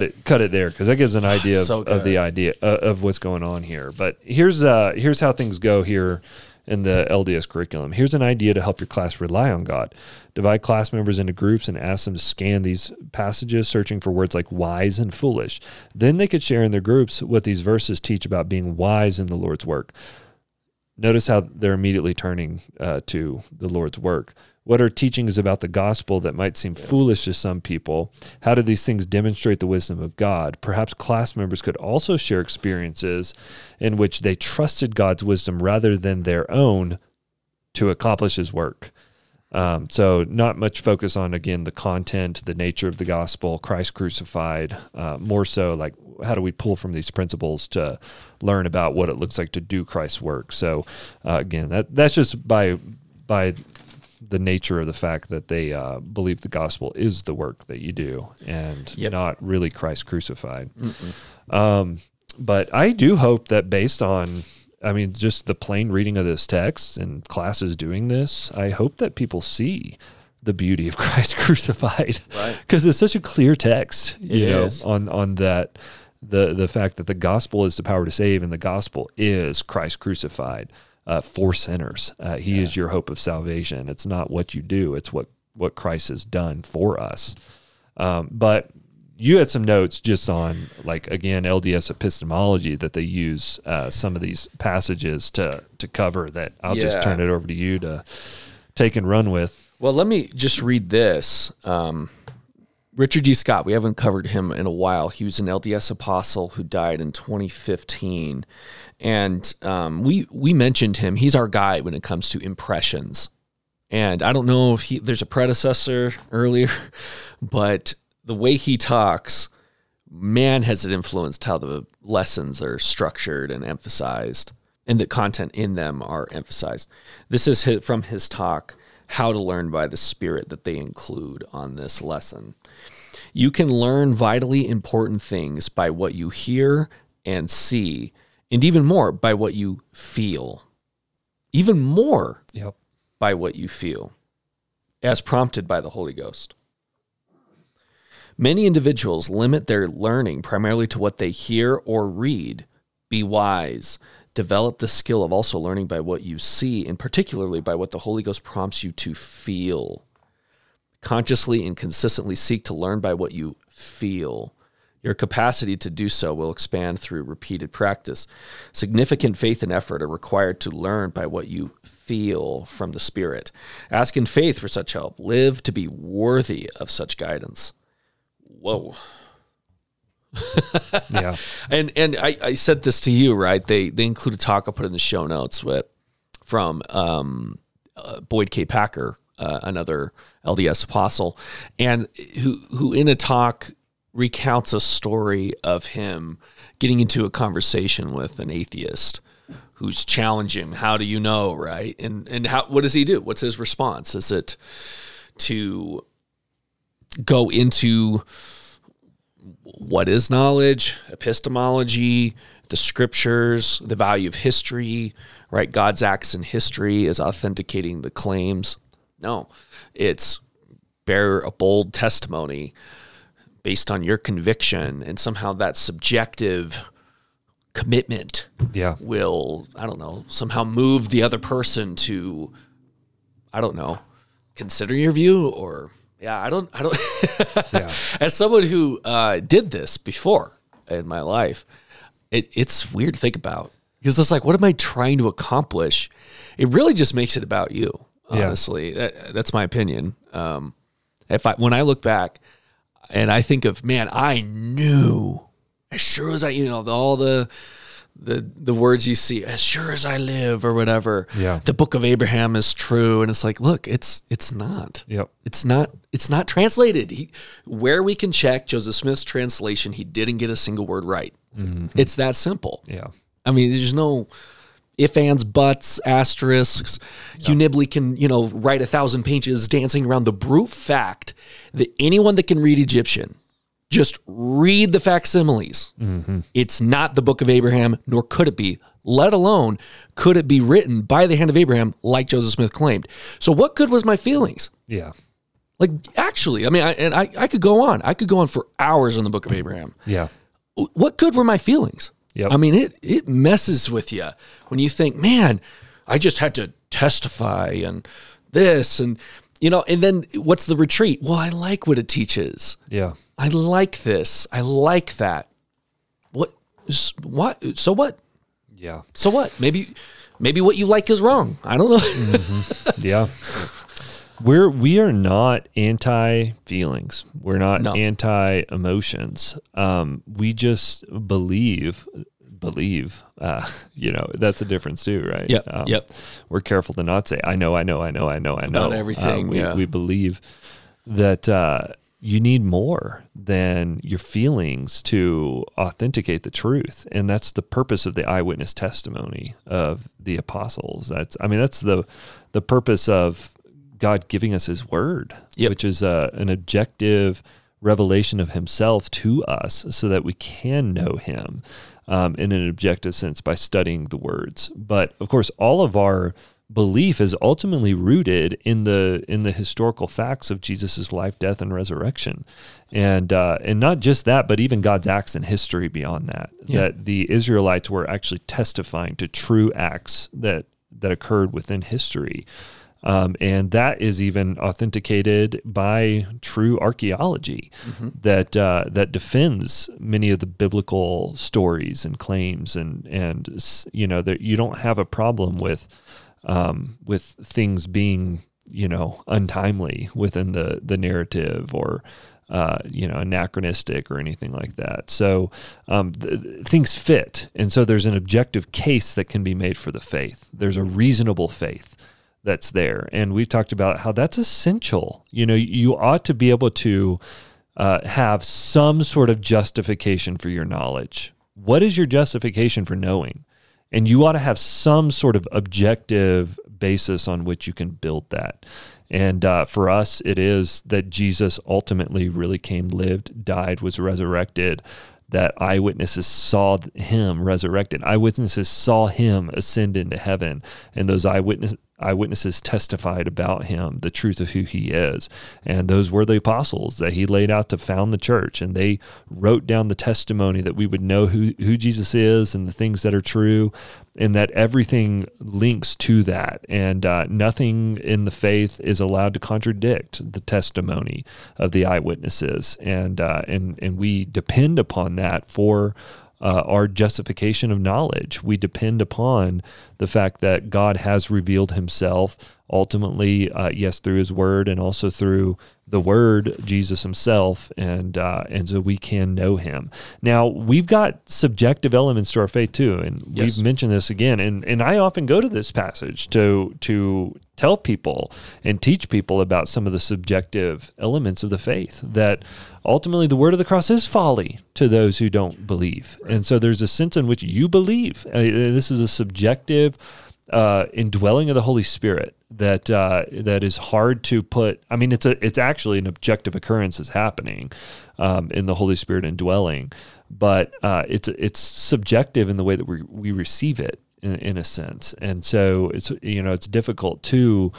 to cut it there because that gives an idea of the idea of what's going on here. But here's how things go here in the LDS curriculum. Here's an idea to help your class rely on God. Divide class members into groups and ask them to scan these passages, searching for words like wise and foolish. Then they could share in their groups what these verses teach about being wise in the Lord's work. Notice how they're immediately turning to the Lord's work. What are teachings about the gospel that might seem foolish to some people? How do these things demonstrate the wisdom of God? Perhaps class members could also share experiences in which they trusted God's wisdom rather than their own to accomplish his work. So not much focus on, again, the content, the nature of the gospel, Christ crucified, more so like how do we pull from these principles to learn about what it looks like to do Christ's work. So again, that's just by the nature of the fact that they believe the gospel is the work that you do and not really Christ crucified. But I do hope that based on, I mean, just the plain reading of this text and classes doing this, I hope that people see the beauty of Christ crucified because it's such a clear text, you know, on that, the fact that the gospel is the power to save and the gospel is Christ crucified. For sinners. He is your hope of salvation. It's not what you do. It's what Christ has done for us. But you had some notes just on, like, again, LDS epistemology that they use some of these passages to cover that I'll just turn it over to you to take and run with. Well, let me just read this. Richard G. Scott, we haven't covered him in a while. He was an LDS apostle who died in 2015. And we mentioned him. He's our guy when it comes to impressions. And I don't know if there's a predecessor earlier, but the way he talks, man, has it influenced how the lessons are structured and emphasized and the content in them are emphasized. This is from his talk, How to Learn by the Spirit, that they include on this lesson. You can learn vitally important things by what you hear and see, and even more by what you feel. Even more by what you feel, as prompted by the Holy Ghost. Many individuals limit their learning primarily to what they hear or read. Be wise. Develop the skill of also learning by what you see, and particularly by what the Holy Ghost prompts you to feel. Consciously and consistently seek to learn by what you feel. Your capacity to do so will expand through repeated practice. Significant faith and effort are required to learn by what you feel from the Spirit. Ask in faith for such help. Live to be worthy of such guidance. Whoa. And I said this to you, right? They include a talk, I'll put in the show notes, from Boyd K. Packer, another LDS apostle, and who in a talk recounts a story of him getting into a conversation with an atheist who's challenging, how do you know, right? And how, what does he do? What's his response? Is it to go into what is knowledge, epistemology, the scriptures, the value of history, right? God's acts in history is authenticating the claims. No, it's bear a bold testimony based on your conviction, and somehow that subjective commitment will, I don't know, somehow move the other person to, I don't know, consider your view or... I don't. As someone who did this before in my life, it's weird to think about because it's like, what am I trying to accomplish? It really just makes it about you, honestly. Yeah. That's my opinion. When I look back and I think of, man, I knew as sure as I, you know, all the words you see, as sure as I live or whatever, the Book of Abraham is true. And it's like, look, it's not, it's not translated. Where we can check Joseph Smith's translation, he didn't get a single word right. Mm-hmm. It's that simple. Yeah. I mean, there's no ifs, ands, buts, asterisks. No. You nimbly can, write 1,000 pages dancing around the brute fact that anyone that can read Egyptian, just read the facsimiles. Mm-hmm. It's not the Book of Abraham, nor could it be, let alone could it be written by the hand of Abraham like Joseph Smith claimed. So what good was my feelings? Yeah. Like, actually, I mean, I could go on. I could go on for hours on the Book of Abraham. Yeah. What good were my feelings? Yep. I mean, it messes with you when you think, man, I just had to testify and this and, you know, and then what's the retreat? Well, I like what it teaches. Yeah. I like this. I like that. What? So what? Yeah. So what? Maybe what you like is wrong. I don't know. Mm-hmm. Yeah. We are not anti feelings. We're not anti emotions. We just believe. You know, that's a difference too, right? Yeah. We're careful to not say, I know. About everything. We believe that you need more than your feelings to authenticate the truth, and that's the purpose of the eyewitness testimony of the apostles. That's the purpose of God giving us his word, which is an objective revelation of himself to us so that we can know him in an objective sense by studying the words. But of course, all of our belief is ultimately rooted in the historical facts of Jesus's life, death, and resurrection. And not just that, but even God's acts in history beyond that, that the Israelites were actually testifying to true acts that occurred within history. And that is even authenticated by true archaeology that defends many of the biblical stories and claims, and you know that you don't have a problem with things being, you know, untimely within the narrative or anachronistic or anything like that. So things fit, and so there's an objective case that can be made for the faith. There's a reasonable faith that's there. And we've talked about how that's essential. You know, you ought to be able to have some sort of justification for your knowledge. What is your justification for knowing? And you ought to have some sort of objective basis on which you can build that. And for us, it is that Jesus ultimately really came, lived, died, was resurrected, that eyewitnesses saw him resurrected. Eyewitnesses saw him ascend into heaven, and those eyewitnesses testified about him, the truth of who he is. And those were the apostles that he laid out to found the church. And they wrote down the testimony that we would know who Jesus is and the things that are true, and that everything links to that. And nothing in the faith is allowed to contradict the testimony of the eyewitnesses. And we depend upon that for our justification of knowledge. We depend upon the fact that God has revealed himself ultimately, yes, through his word and also through the word, Jesus himself, and so we can know him. Now, we've got subjective elements to our faith too, and we've mentioned this again, and I often go to this passage to tell people and teach people about some of the subjective elements of the faith, that ultimately the word of the cross is folly to those who don't believe. Right. And so there's a sense in which you believe. This is a subjective indwelling of the Holy Spirit that is hard to put. I mean, it's actually an objective occurrence is happening in the Holy Spirit indwelling, but it's subjective in the way that we receive it in a sense. And so it's difficult to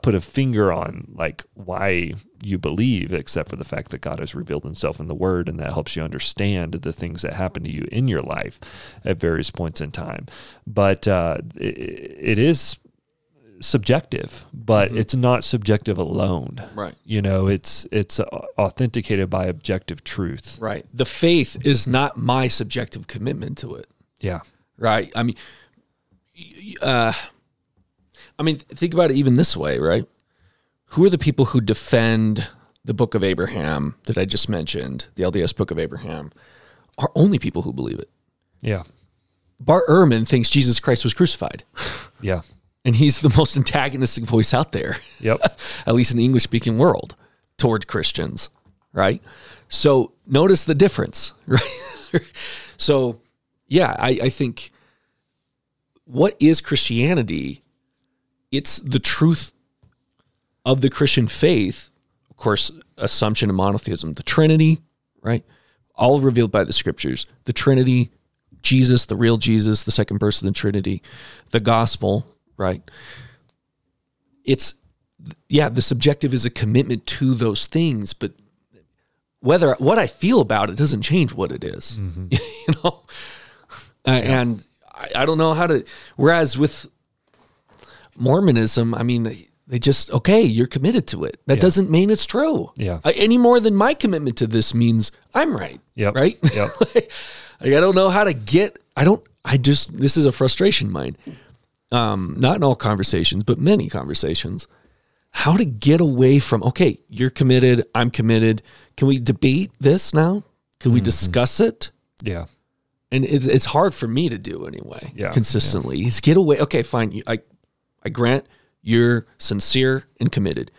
put a finger on like why you believe, except for the fact that God has revealed himself in the word, and that helps you understand the things that happen to you in your life at various points in time. But it is subjective, but it's not subjective alone. Right. You know, it's authenticated by objective truth. Right. The faith is not my subjective commitment to it. Yeah. Right. I mean, think about it even this way, right? Who are the people who defend the Book of Abraham that I just mentioned, the LDS Book of Abraham, are only people who believe it. Yeah. Bart Ehrman thinks Jesus Christ was crucified. Yeah. And he's the most antagonistic voice out there. Yep. At least in the English-speaking world, toward Christians, right? So notice the difference, right? So, yeah, I think, what is Christianity? It's the truth of the Christian faith, of course, assumption and monotheism, the Trinity, right? All revealed by the scriptures, the Trinity, Jesus, the real Jesus, the second person of the Trinity, the gospel, right? It's yeah, the subjective is a commitment to those things, but whether what I feel about it doesn't change what it is, mm-hmm. you know? Yeah. And I don't know how to, whereas with Mormonism, I mean, they just, okay, you're committed to it. That doesn't mean it's true. Yeah. Any more than my commitment to this means I'm right. Yep. Right? Yep. Like, I don't know how to get, this is a frustration of mine. Not in all conversations, but many conversations, how to get away from, okay, you're committed, I'm committed. Can we debate this now? Can we discuss it? Yeah. And it's hard for me to do anyway, consistently. It's get away. Okay, fine. I grant you're sincere and committed.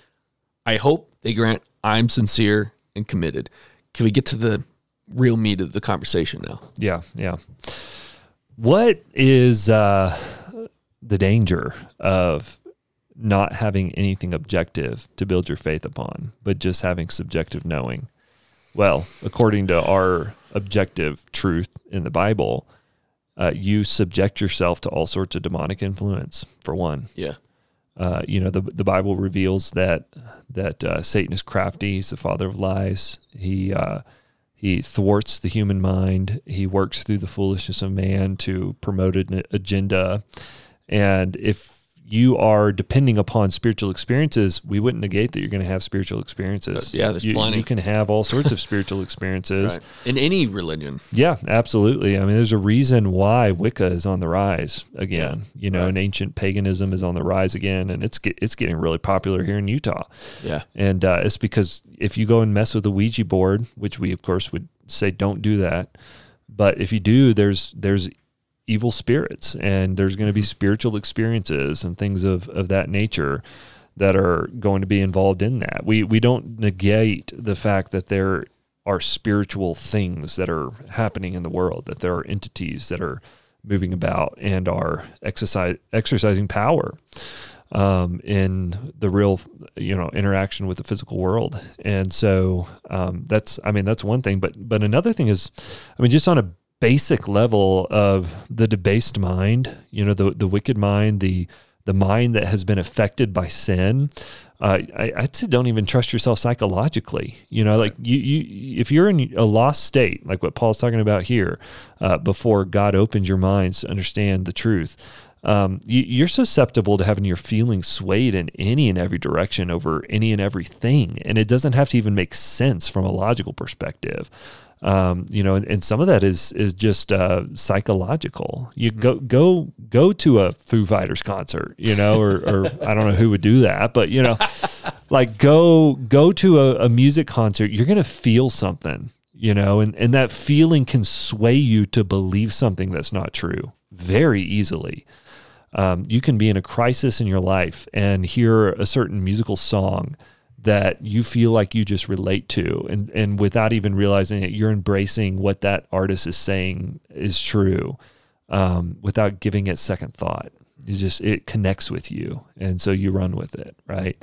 I hope they grant I'm sincere and committed. Can we get to the real meat of the conversation now? Yeah, yeah. What is the danger of not having anything objective to build your faith upon, but just having subjective knowing? Well, according to our objective truth in the Bible, you subject yourself to all sorts of demonic influence, for one. Yeah. You know, the Bible reveals that Satan is crafty. He's the father of lies. He thwarts the human mind. He works through the foolishness of man to promote an agenda. And if you are depending upon spiritual experiences, we wouldn't negate that you're going to have spiritual experiences. There's plenty. You can have all sorts of spiritual experiences. Right. In any religion. Yeah, absolutely. I mean, there's a reason why Wicca is on the rise again, and ancient paganism is on the rise again, and it's getting really popular here in Utah. Yeah. And it's because if you go and mess with the Ouija board, which we, of course, would say don't do that, but if you do, there's evil spirits, and there's going to be spiritual experiences and things of that nature that are going to be involved in that. We don't negate the fact that there are spiritual things that are happening in the world, that there are entities that are moving about and are exercising power in the real, interaction with the physical world. And so that's one thing, but another thing is, just on a basic level of the debased mind, the wicked mind, the mind that has been affected by sin. I'd say don't even trust yourself psychologically. Like you, if you're in a lost state, like what Paul's talking about here, before God opens your minds to understand the truth, you're susceptible to having your feelings swayed in any and every direction over any and everything, and it doesn't have to even make sense from a logical perspective. And some of that is just psychological. You go to a Foo Fighters concert, or I don't know who would do that, but like go to a music concert. You're gonna feel something, and that feeling can sway you to believe something that's not true very easily. You can be in a crisis in your life and hear a certain musical song that you feel like you just relate to, and without even realizing it, you're embracing what that artist is saying is true, without giving it second thought. It connects with you, and so you run with it, right?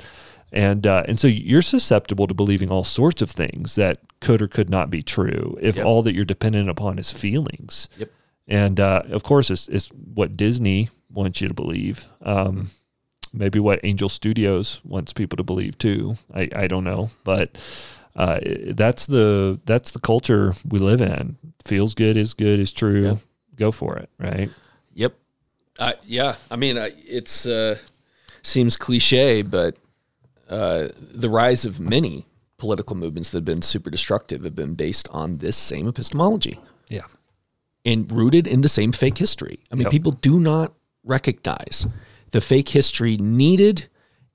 And so you're susceptible to believing all sorts of things that could or could not be true if all that you're dependent upon is feelings. Yep. And of course, it's what Disney wants you to believe. Maybe what Angel Studios wants people to believe too. I don't know, but that's the culture we live in. Feels good, is true. Yep. Go for it, right? Yep. It's seems cliche, but the rise of many political movements that have been super destructive have been based on this same epistemology. Yeah, and rooted in the same fake history. People do not recognize the fake history needed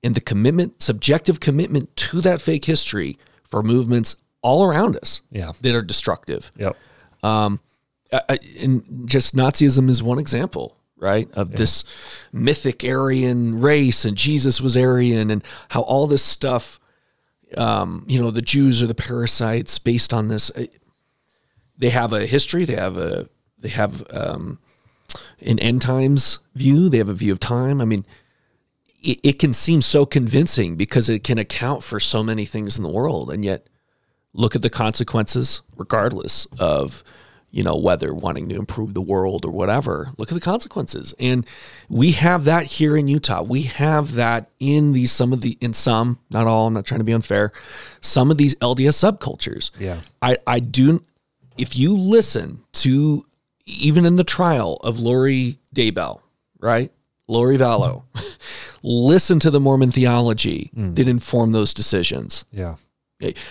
and the subjective commitment to that fake history for movements all around us that are destructive. Yep. And just Nazism is one example, right? Of this mythic Aryan race, and Jesus was Aryan, and how all this stuff, the Jews are the parasites based on this. They have a history. They have an end times view. They have a view of time. It can seem so convincing because it can account for so many things in the world, and yet look at the consequences regardless of you know, whether wanting to improve the world or whatever, look at the consequences. And we have that here in Utah. We have that in these, some, not all, I'm not trying to be unfair, some of these LDS subcultures. Yeah. I do. If you listen to, even in the trial of Lori Daybell, right? Lori Vallow, listen to the Mormon theology that informed those decisions. Yeah.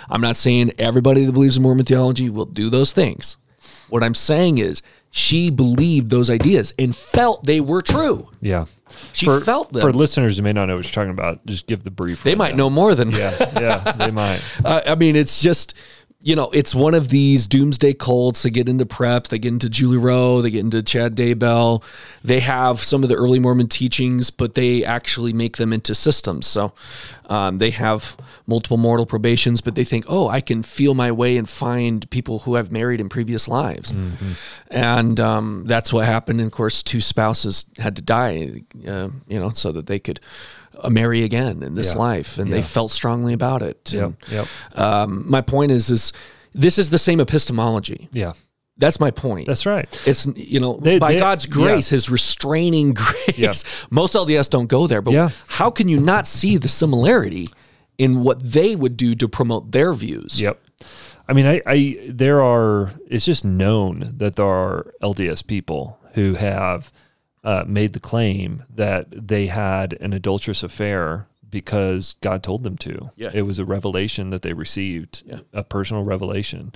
I'm not saying everybody that believes in Mormon theology will do those things. What I'm saying is she believed those ideas and felt they were true. Yeah. She felt them. For listeners who may not know what you're talking about, just give the brief. They might know more than me. Yeah, they might. I mean, it's just, you know, it's one of these doomsday cults that get into prep, they get into Julie Rowe, they get into Chad Daybell. They have some of the early Mormon teachings, but they actually make them into systems. So they have multiple mortal probations, but they think, oh, I can feel my way and find people who I've married in previous lives. Mm-hmm. And that's what happened. And of course, two spouses had to die, you know, so that they could marry again in this life, and they felt strongly about it. Yep. And, my point is this is the same epistemology. Yeah. That's my point. That's right. It's, you know, by God's grace, his restraining grace. Yeah. Most LDS don't go there, but how can you not see the similarity in what they would do to promote their views? Yep. I mean, it's just known that there are LDS people who have made the claim that they had an adulterous affair because God told them to. Yeah. It was a revelation that they received, a personal revelation.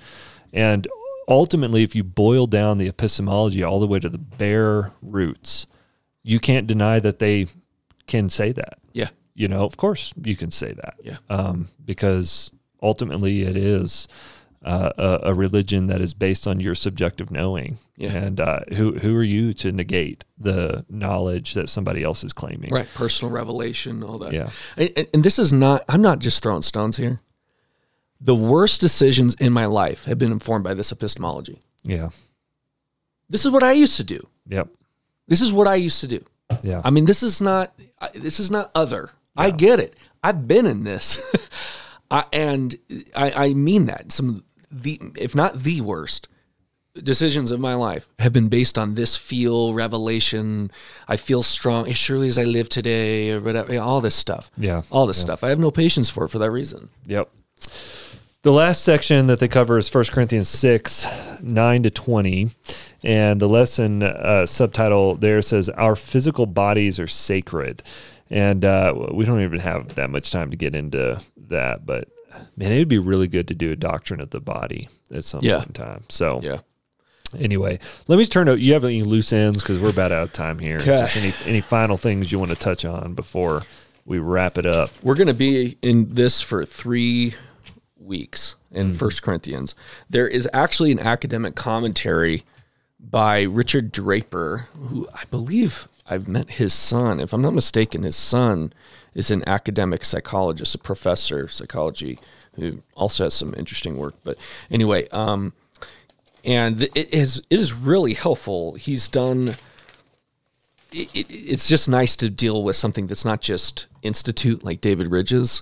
And ultimately, if you boil down the epistemology all the way to the bare roots, you can't deny that they can say that. Yeah. You know, of course you can say that. Yeah. Because ultimately it is a religion that is based on your subjective knowing, and who are you to negate the knowledge that somebody else is claiming? Right, personal revelation, all that. Yeah, and this is not. I'm not just throwing stones here. The worst decisions in my life have been informed by this epistemology. Yeah, this is what I used to do. Yep, this is what I used to do. Yeah, I mean, this is not other. Yeah. I get it. I've been in this, and I mean that if not the worst decisions of my life have been based on this revelation. I feel strong, as surely as I live today, or whatever, all this stuff. Yeah. All this stuff. I have no patience for that reason. Yep. The last section that they cover is 1 Corinthians 6:9-20. And the lesson subtitle there says, "Our physical bodies are sacred." And we don't even have that much time to get into that, but man, it would be really good to do a doctrine of the body at some point in time. So anyway, let me turn to, you have any loose ends? Because we're about out of time here. Okay. Just any final things you want to touch on before we wrap it up? We're going to be in this for 3 weeks in 1 Corinthians. There is actually an academic commentary by Richard Draper, who I believe I've met his son. If I'm not mistaken, his son is an academic psychologist, a professor of psychology, who also has some interesting work. But anyway, and it is really helpful. He's done. It's just nice to deal with something that's not just institute like David Ridges,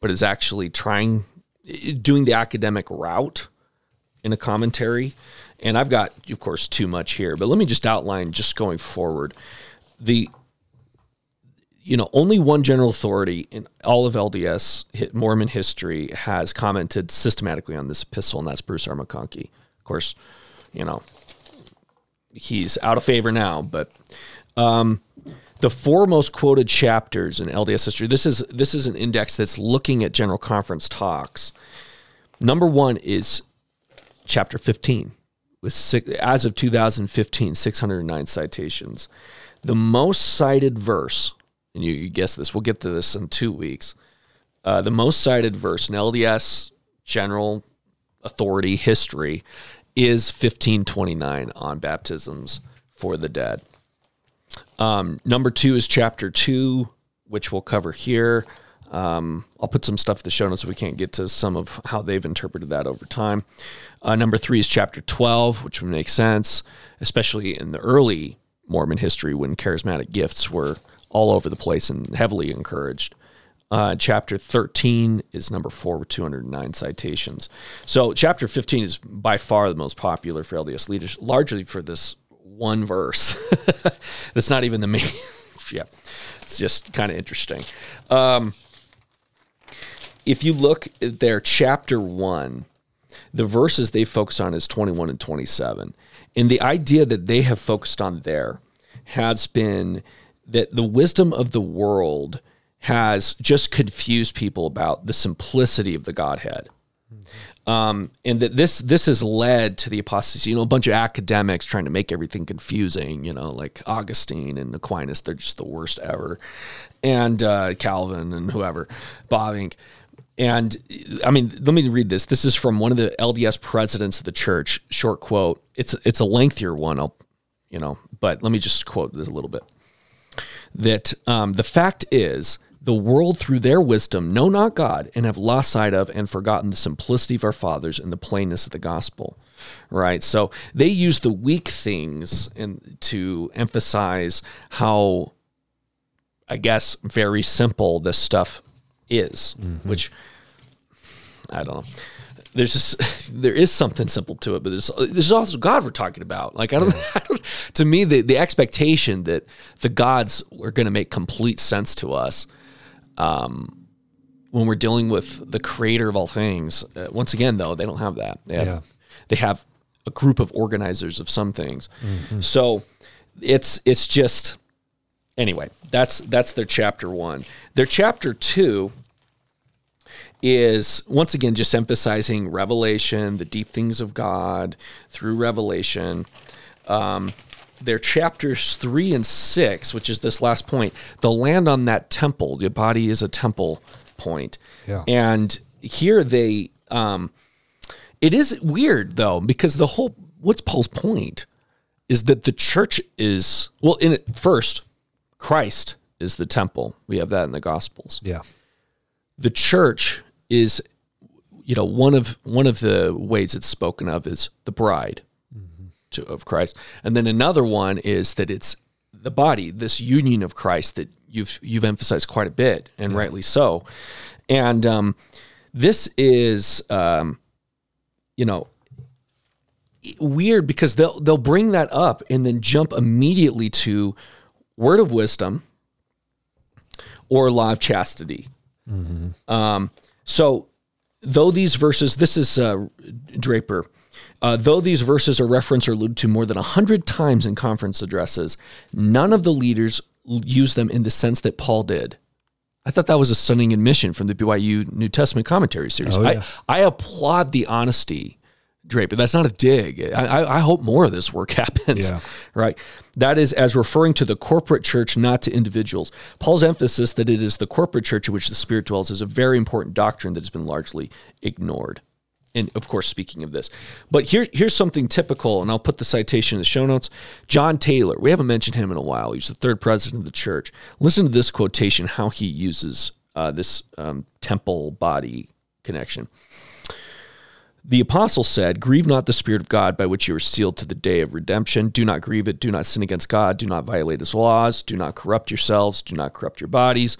but is actually doing the academic route in a commentary. And I've got, of course, too much here, but let me just outline just going forward. Only one general authority in all of LDS Mormon history has commented systematically on this epistle, and that's Bruce R. McConkie. Of course, you know, he's out of favor now, but the four most quoted chapters in LDS history, this is an index that's looking at general conference talks. Number one is chapter 15. With as of 2015, 609 citations. The most cited verse, and you guess this, we'll get to this in 2 weeks, the most cited verse in LDS general authority history is 1529 on baptisms for the dead. Number two is chapter 2, which we'll cover here. I'll put some stuff in the show notes if we can't get to some of how they've interpreted that over time. Number 3 is chapter 12, which would make sense, especially in the early Mormon history when charismatic gifts were all over the place and heavily encouraged. Chapter 13 is number 4 with 209 citations. So chapter 15 is by far the most popular for LDS leaders, largely for this one verse. That's not even the main. Yeah, it's just kind of interesting. If you look at their chapter 1, the verses they focus on is 21 and 27. And the idea that they have focused on there has been that the wisdom of the world has just confused people about the simplicity of the Godhead. And that this has led to the apostasy. You know, a bunch of academics trying to make everything confusing, you know, like Augustine and Aquinas, they're just the worst ever. And Calvin and whoever, Bob Inc. And, I mean, let me read this. This is from one of the LDS presidents of the church, short quote. It's a lengthier one, but let me just quote this a little bit. That the fact is, the world through their wisdom know not God and have lost sight of and forgotten the simplicity of our fathers and the plainness of the gospel, right? So they use the weak things to emphasize how, I guess, very simple this stuff is, which I don't know. There is something simple to it, but there's also God we're talking about. Like to me, the expectation that the gods are going to make complete sense to us when we're dealing with the creator of all things. Once again, though, they don't have that. They have a group of organizers of some things. So it's just anyway. That's their chapter 1. Their chapter 2. Is once again just emphasizing revelation, the deep things of God through revelation. Their chapters 3 and 6, which is this last point, they'll land on that temple. The body is a temple point. Yeah. And here they, it is weird though, because what's Paul's point is that the church is, well, in it first, Christ is the temple. We have that in the Gospels. Yeah. The church is, one of the ways it's spoken of is the bride of Christ, and then another one is that it's the body, this union of Christ that you've emphasized quite a bit, and rightly so. And this is, weird because they'll bring that up and then jump immediately to word of wisdom or law of chastity. So though these verses, this is Draper, though these verses are referenced or alluded to more than 100 times in conference addresses, none of the leaders use them in the sense that Paul did. I thought that was a stunning admission from the BYU New Testament Commentary Series. Oh, yeah. I applaud the honesty, Draper. That's not a dig. I hope more of this work happens, right? That is as referring to the corporate church, not to individuals. Paul's emphasis that it is the corporate church in which the Spirit dwells is a very important doctrine that has been largely ignored. And of course, speaking of this, but here's something typical, and I'll put the citation in the show notes. John Taylor, we haven't mentioned him in a while. He's the third president of the church. Listen to this quotation, how he uses this temple body connection. The apostle said, "Grieve not the Spirit of God by which you are sealed to the day of redemption. Do not grieve it. Do not sin against God. Do not violate his laws. Do not corrupt yourselves. Do not corrupt your bodies.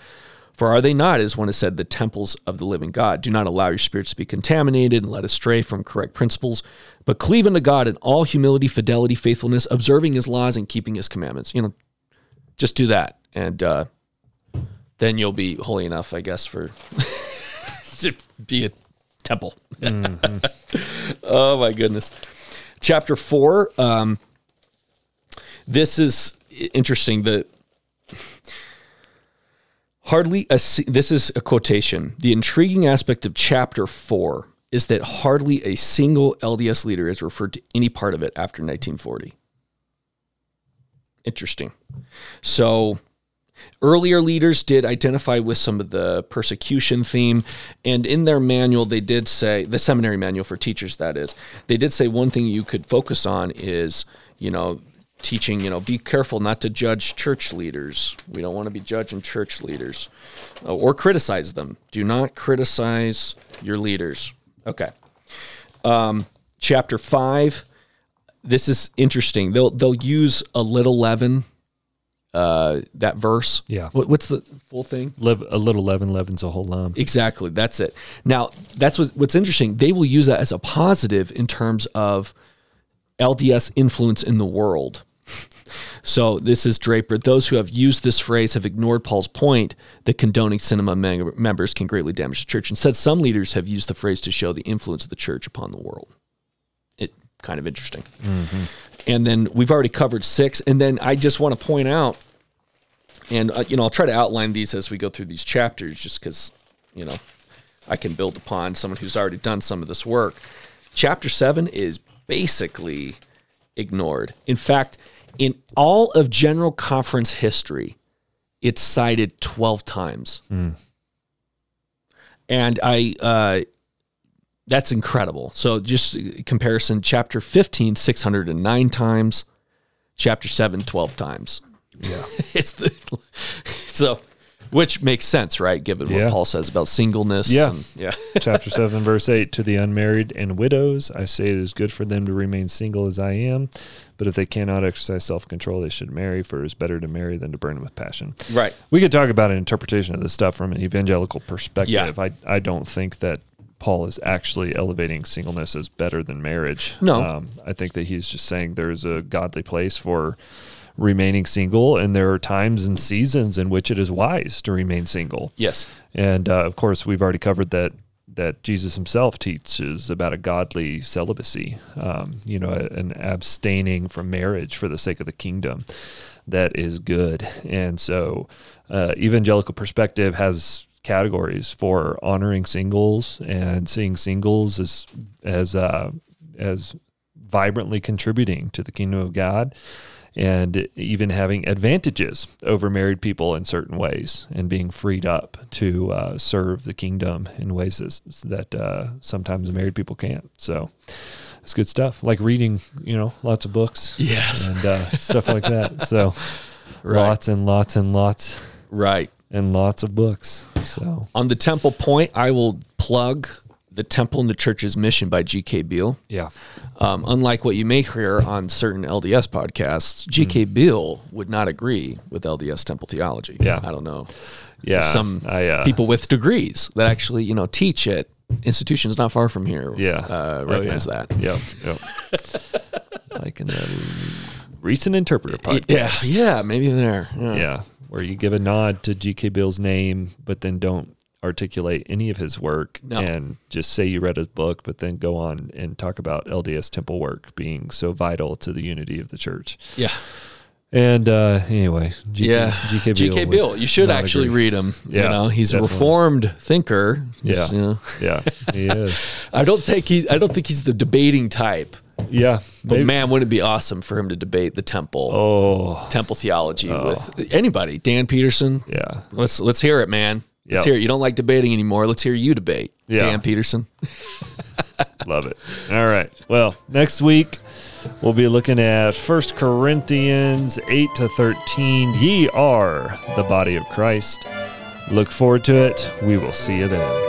For are they not, as one has said, the temples of the living God? Do not allow your spirits to be contaminated and led astray from correct principles, but cleave unto God in all humility, fidelity, faithfulness, observing his laws and keeping his commandments." Just do that. And then you'll be holy enough, I guess, to be a temple. Oh my goodness. Chapter 4. This is interesting. This is a quotation. The intriguing aspect of chapter 4 is that hardly a single LDS leader is referred to any part of it after 1940. Interesting. So earlier leaders did identify with some of the persecution theme, and in their manual, they did say, the seminary manual for teachers, that is, they did say one thing you could focus on is, teaching, be careful not to judge church leaders. We don't want to be judging church leaders or criticize them. Do not criticize your leaders. Okay. Chapter 5, this is interesting. They'll use a little leaven that verse. Yeah. What's the full thing? A little leaven leavens a whole lump. Exactly. That's it. Now, that's what's interesting. They will use that as a positive in terms of LDS influence in the world. So this is Draper. Those who have used this phrase have ignored Paul's point that condoning sin among members can greatly damage the church. Instead, some leaders have used the phrase to show the influence of the church upon the world. It kind of interesting. Mm-hmm. And then we've already covered 6. And then I just want to point out, and I'll try to outline these as we go through these chapters, just because I can build upon someone who's already done some of this work. Chapter 7 is basically ignored. In fact, in all of General Conference history, it's cited 12 times. Mm. And that's incredible. So just a comparison, chapter 15, 609 times, chapter 7, 12 times. Yeah. Which makes sense, right? Given what Paul says about singleness. Yeah. Chapter 7, verse 8, to the unmarried and widows, I say it is good for them to remain single as I am, but if they cannot exercise self-control, they should marry, for it is better to marry than to burn with passion. Right. We could talk about an interpretation of this stuff from an evangelical perspective. Yeah. I don't think that Paul is actually elevating singleness as better than marriage. No. I think that he's just saying there's a godly place for remaining single, and there are times and seasons in which it is wise to remain single. Yes. And of course, we've already covered that Jesus himself teaches about a godly celibacy, an abstaining from marriage for the sake of the kingdom. That is good. And so evangelical perspective has categories for honoring singles and seeing singles as vibrantly contributing to the kingdom of God, and even having advantages over married people in certain ways, and being freed up to serve the kingdom in ways that sometimes married people can't. So it's good stuff, like reading, lots of books, yes, and stuff like that. So right. Lots and lots and lots, right, and lots of books. So on the temple point, I will plug The Temple and the Church's Mission by G.K. Beale. Yeah. Unlike what you may hear on certain LDS podcasts, G.K. Beale would not agree with LDS temple theology. Yeah. I don't know. Yeah. Some people with degrees that actually, teach at institutions not far from here. Yeah. Recognize that. Yeah. Yep. Like in the recent interpreter podcast. Yeah. Maybe there. Yeah. Where you give a nod to G.K. Beale's name, but then don't articulate any of his work. No. And just say you read his book, but then go on and talk about LDS temple work being so vital to the unity of the church. Yeah. And anyway, G.K. Beale, you should actually read him. Yeah, he's definitely a reformed thinker. Yeah. Yeah, he is. I don't think he's the debating type. Yeah. But maybe. Man, wouldn't it be awesome for him to debate the temple? Oh. Temple theology with anybody. Dan Peterson. Yeah. Let's hear it, man. Let's hear it. You don't like debating anymore. Let's hear you debate, Dan Peterson. Love it. All right. Well, next week we'll be looking at 1 Corinthians 8-13. Ye are the body of Christ. Look forward to it. We will see you then.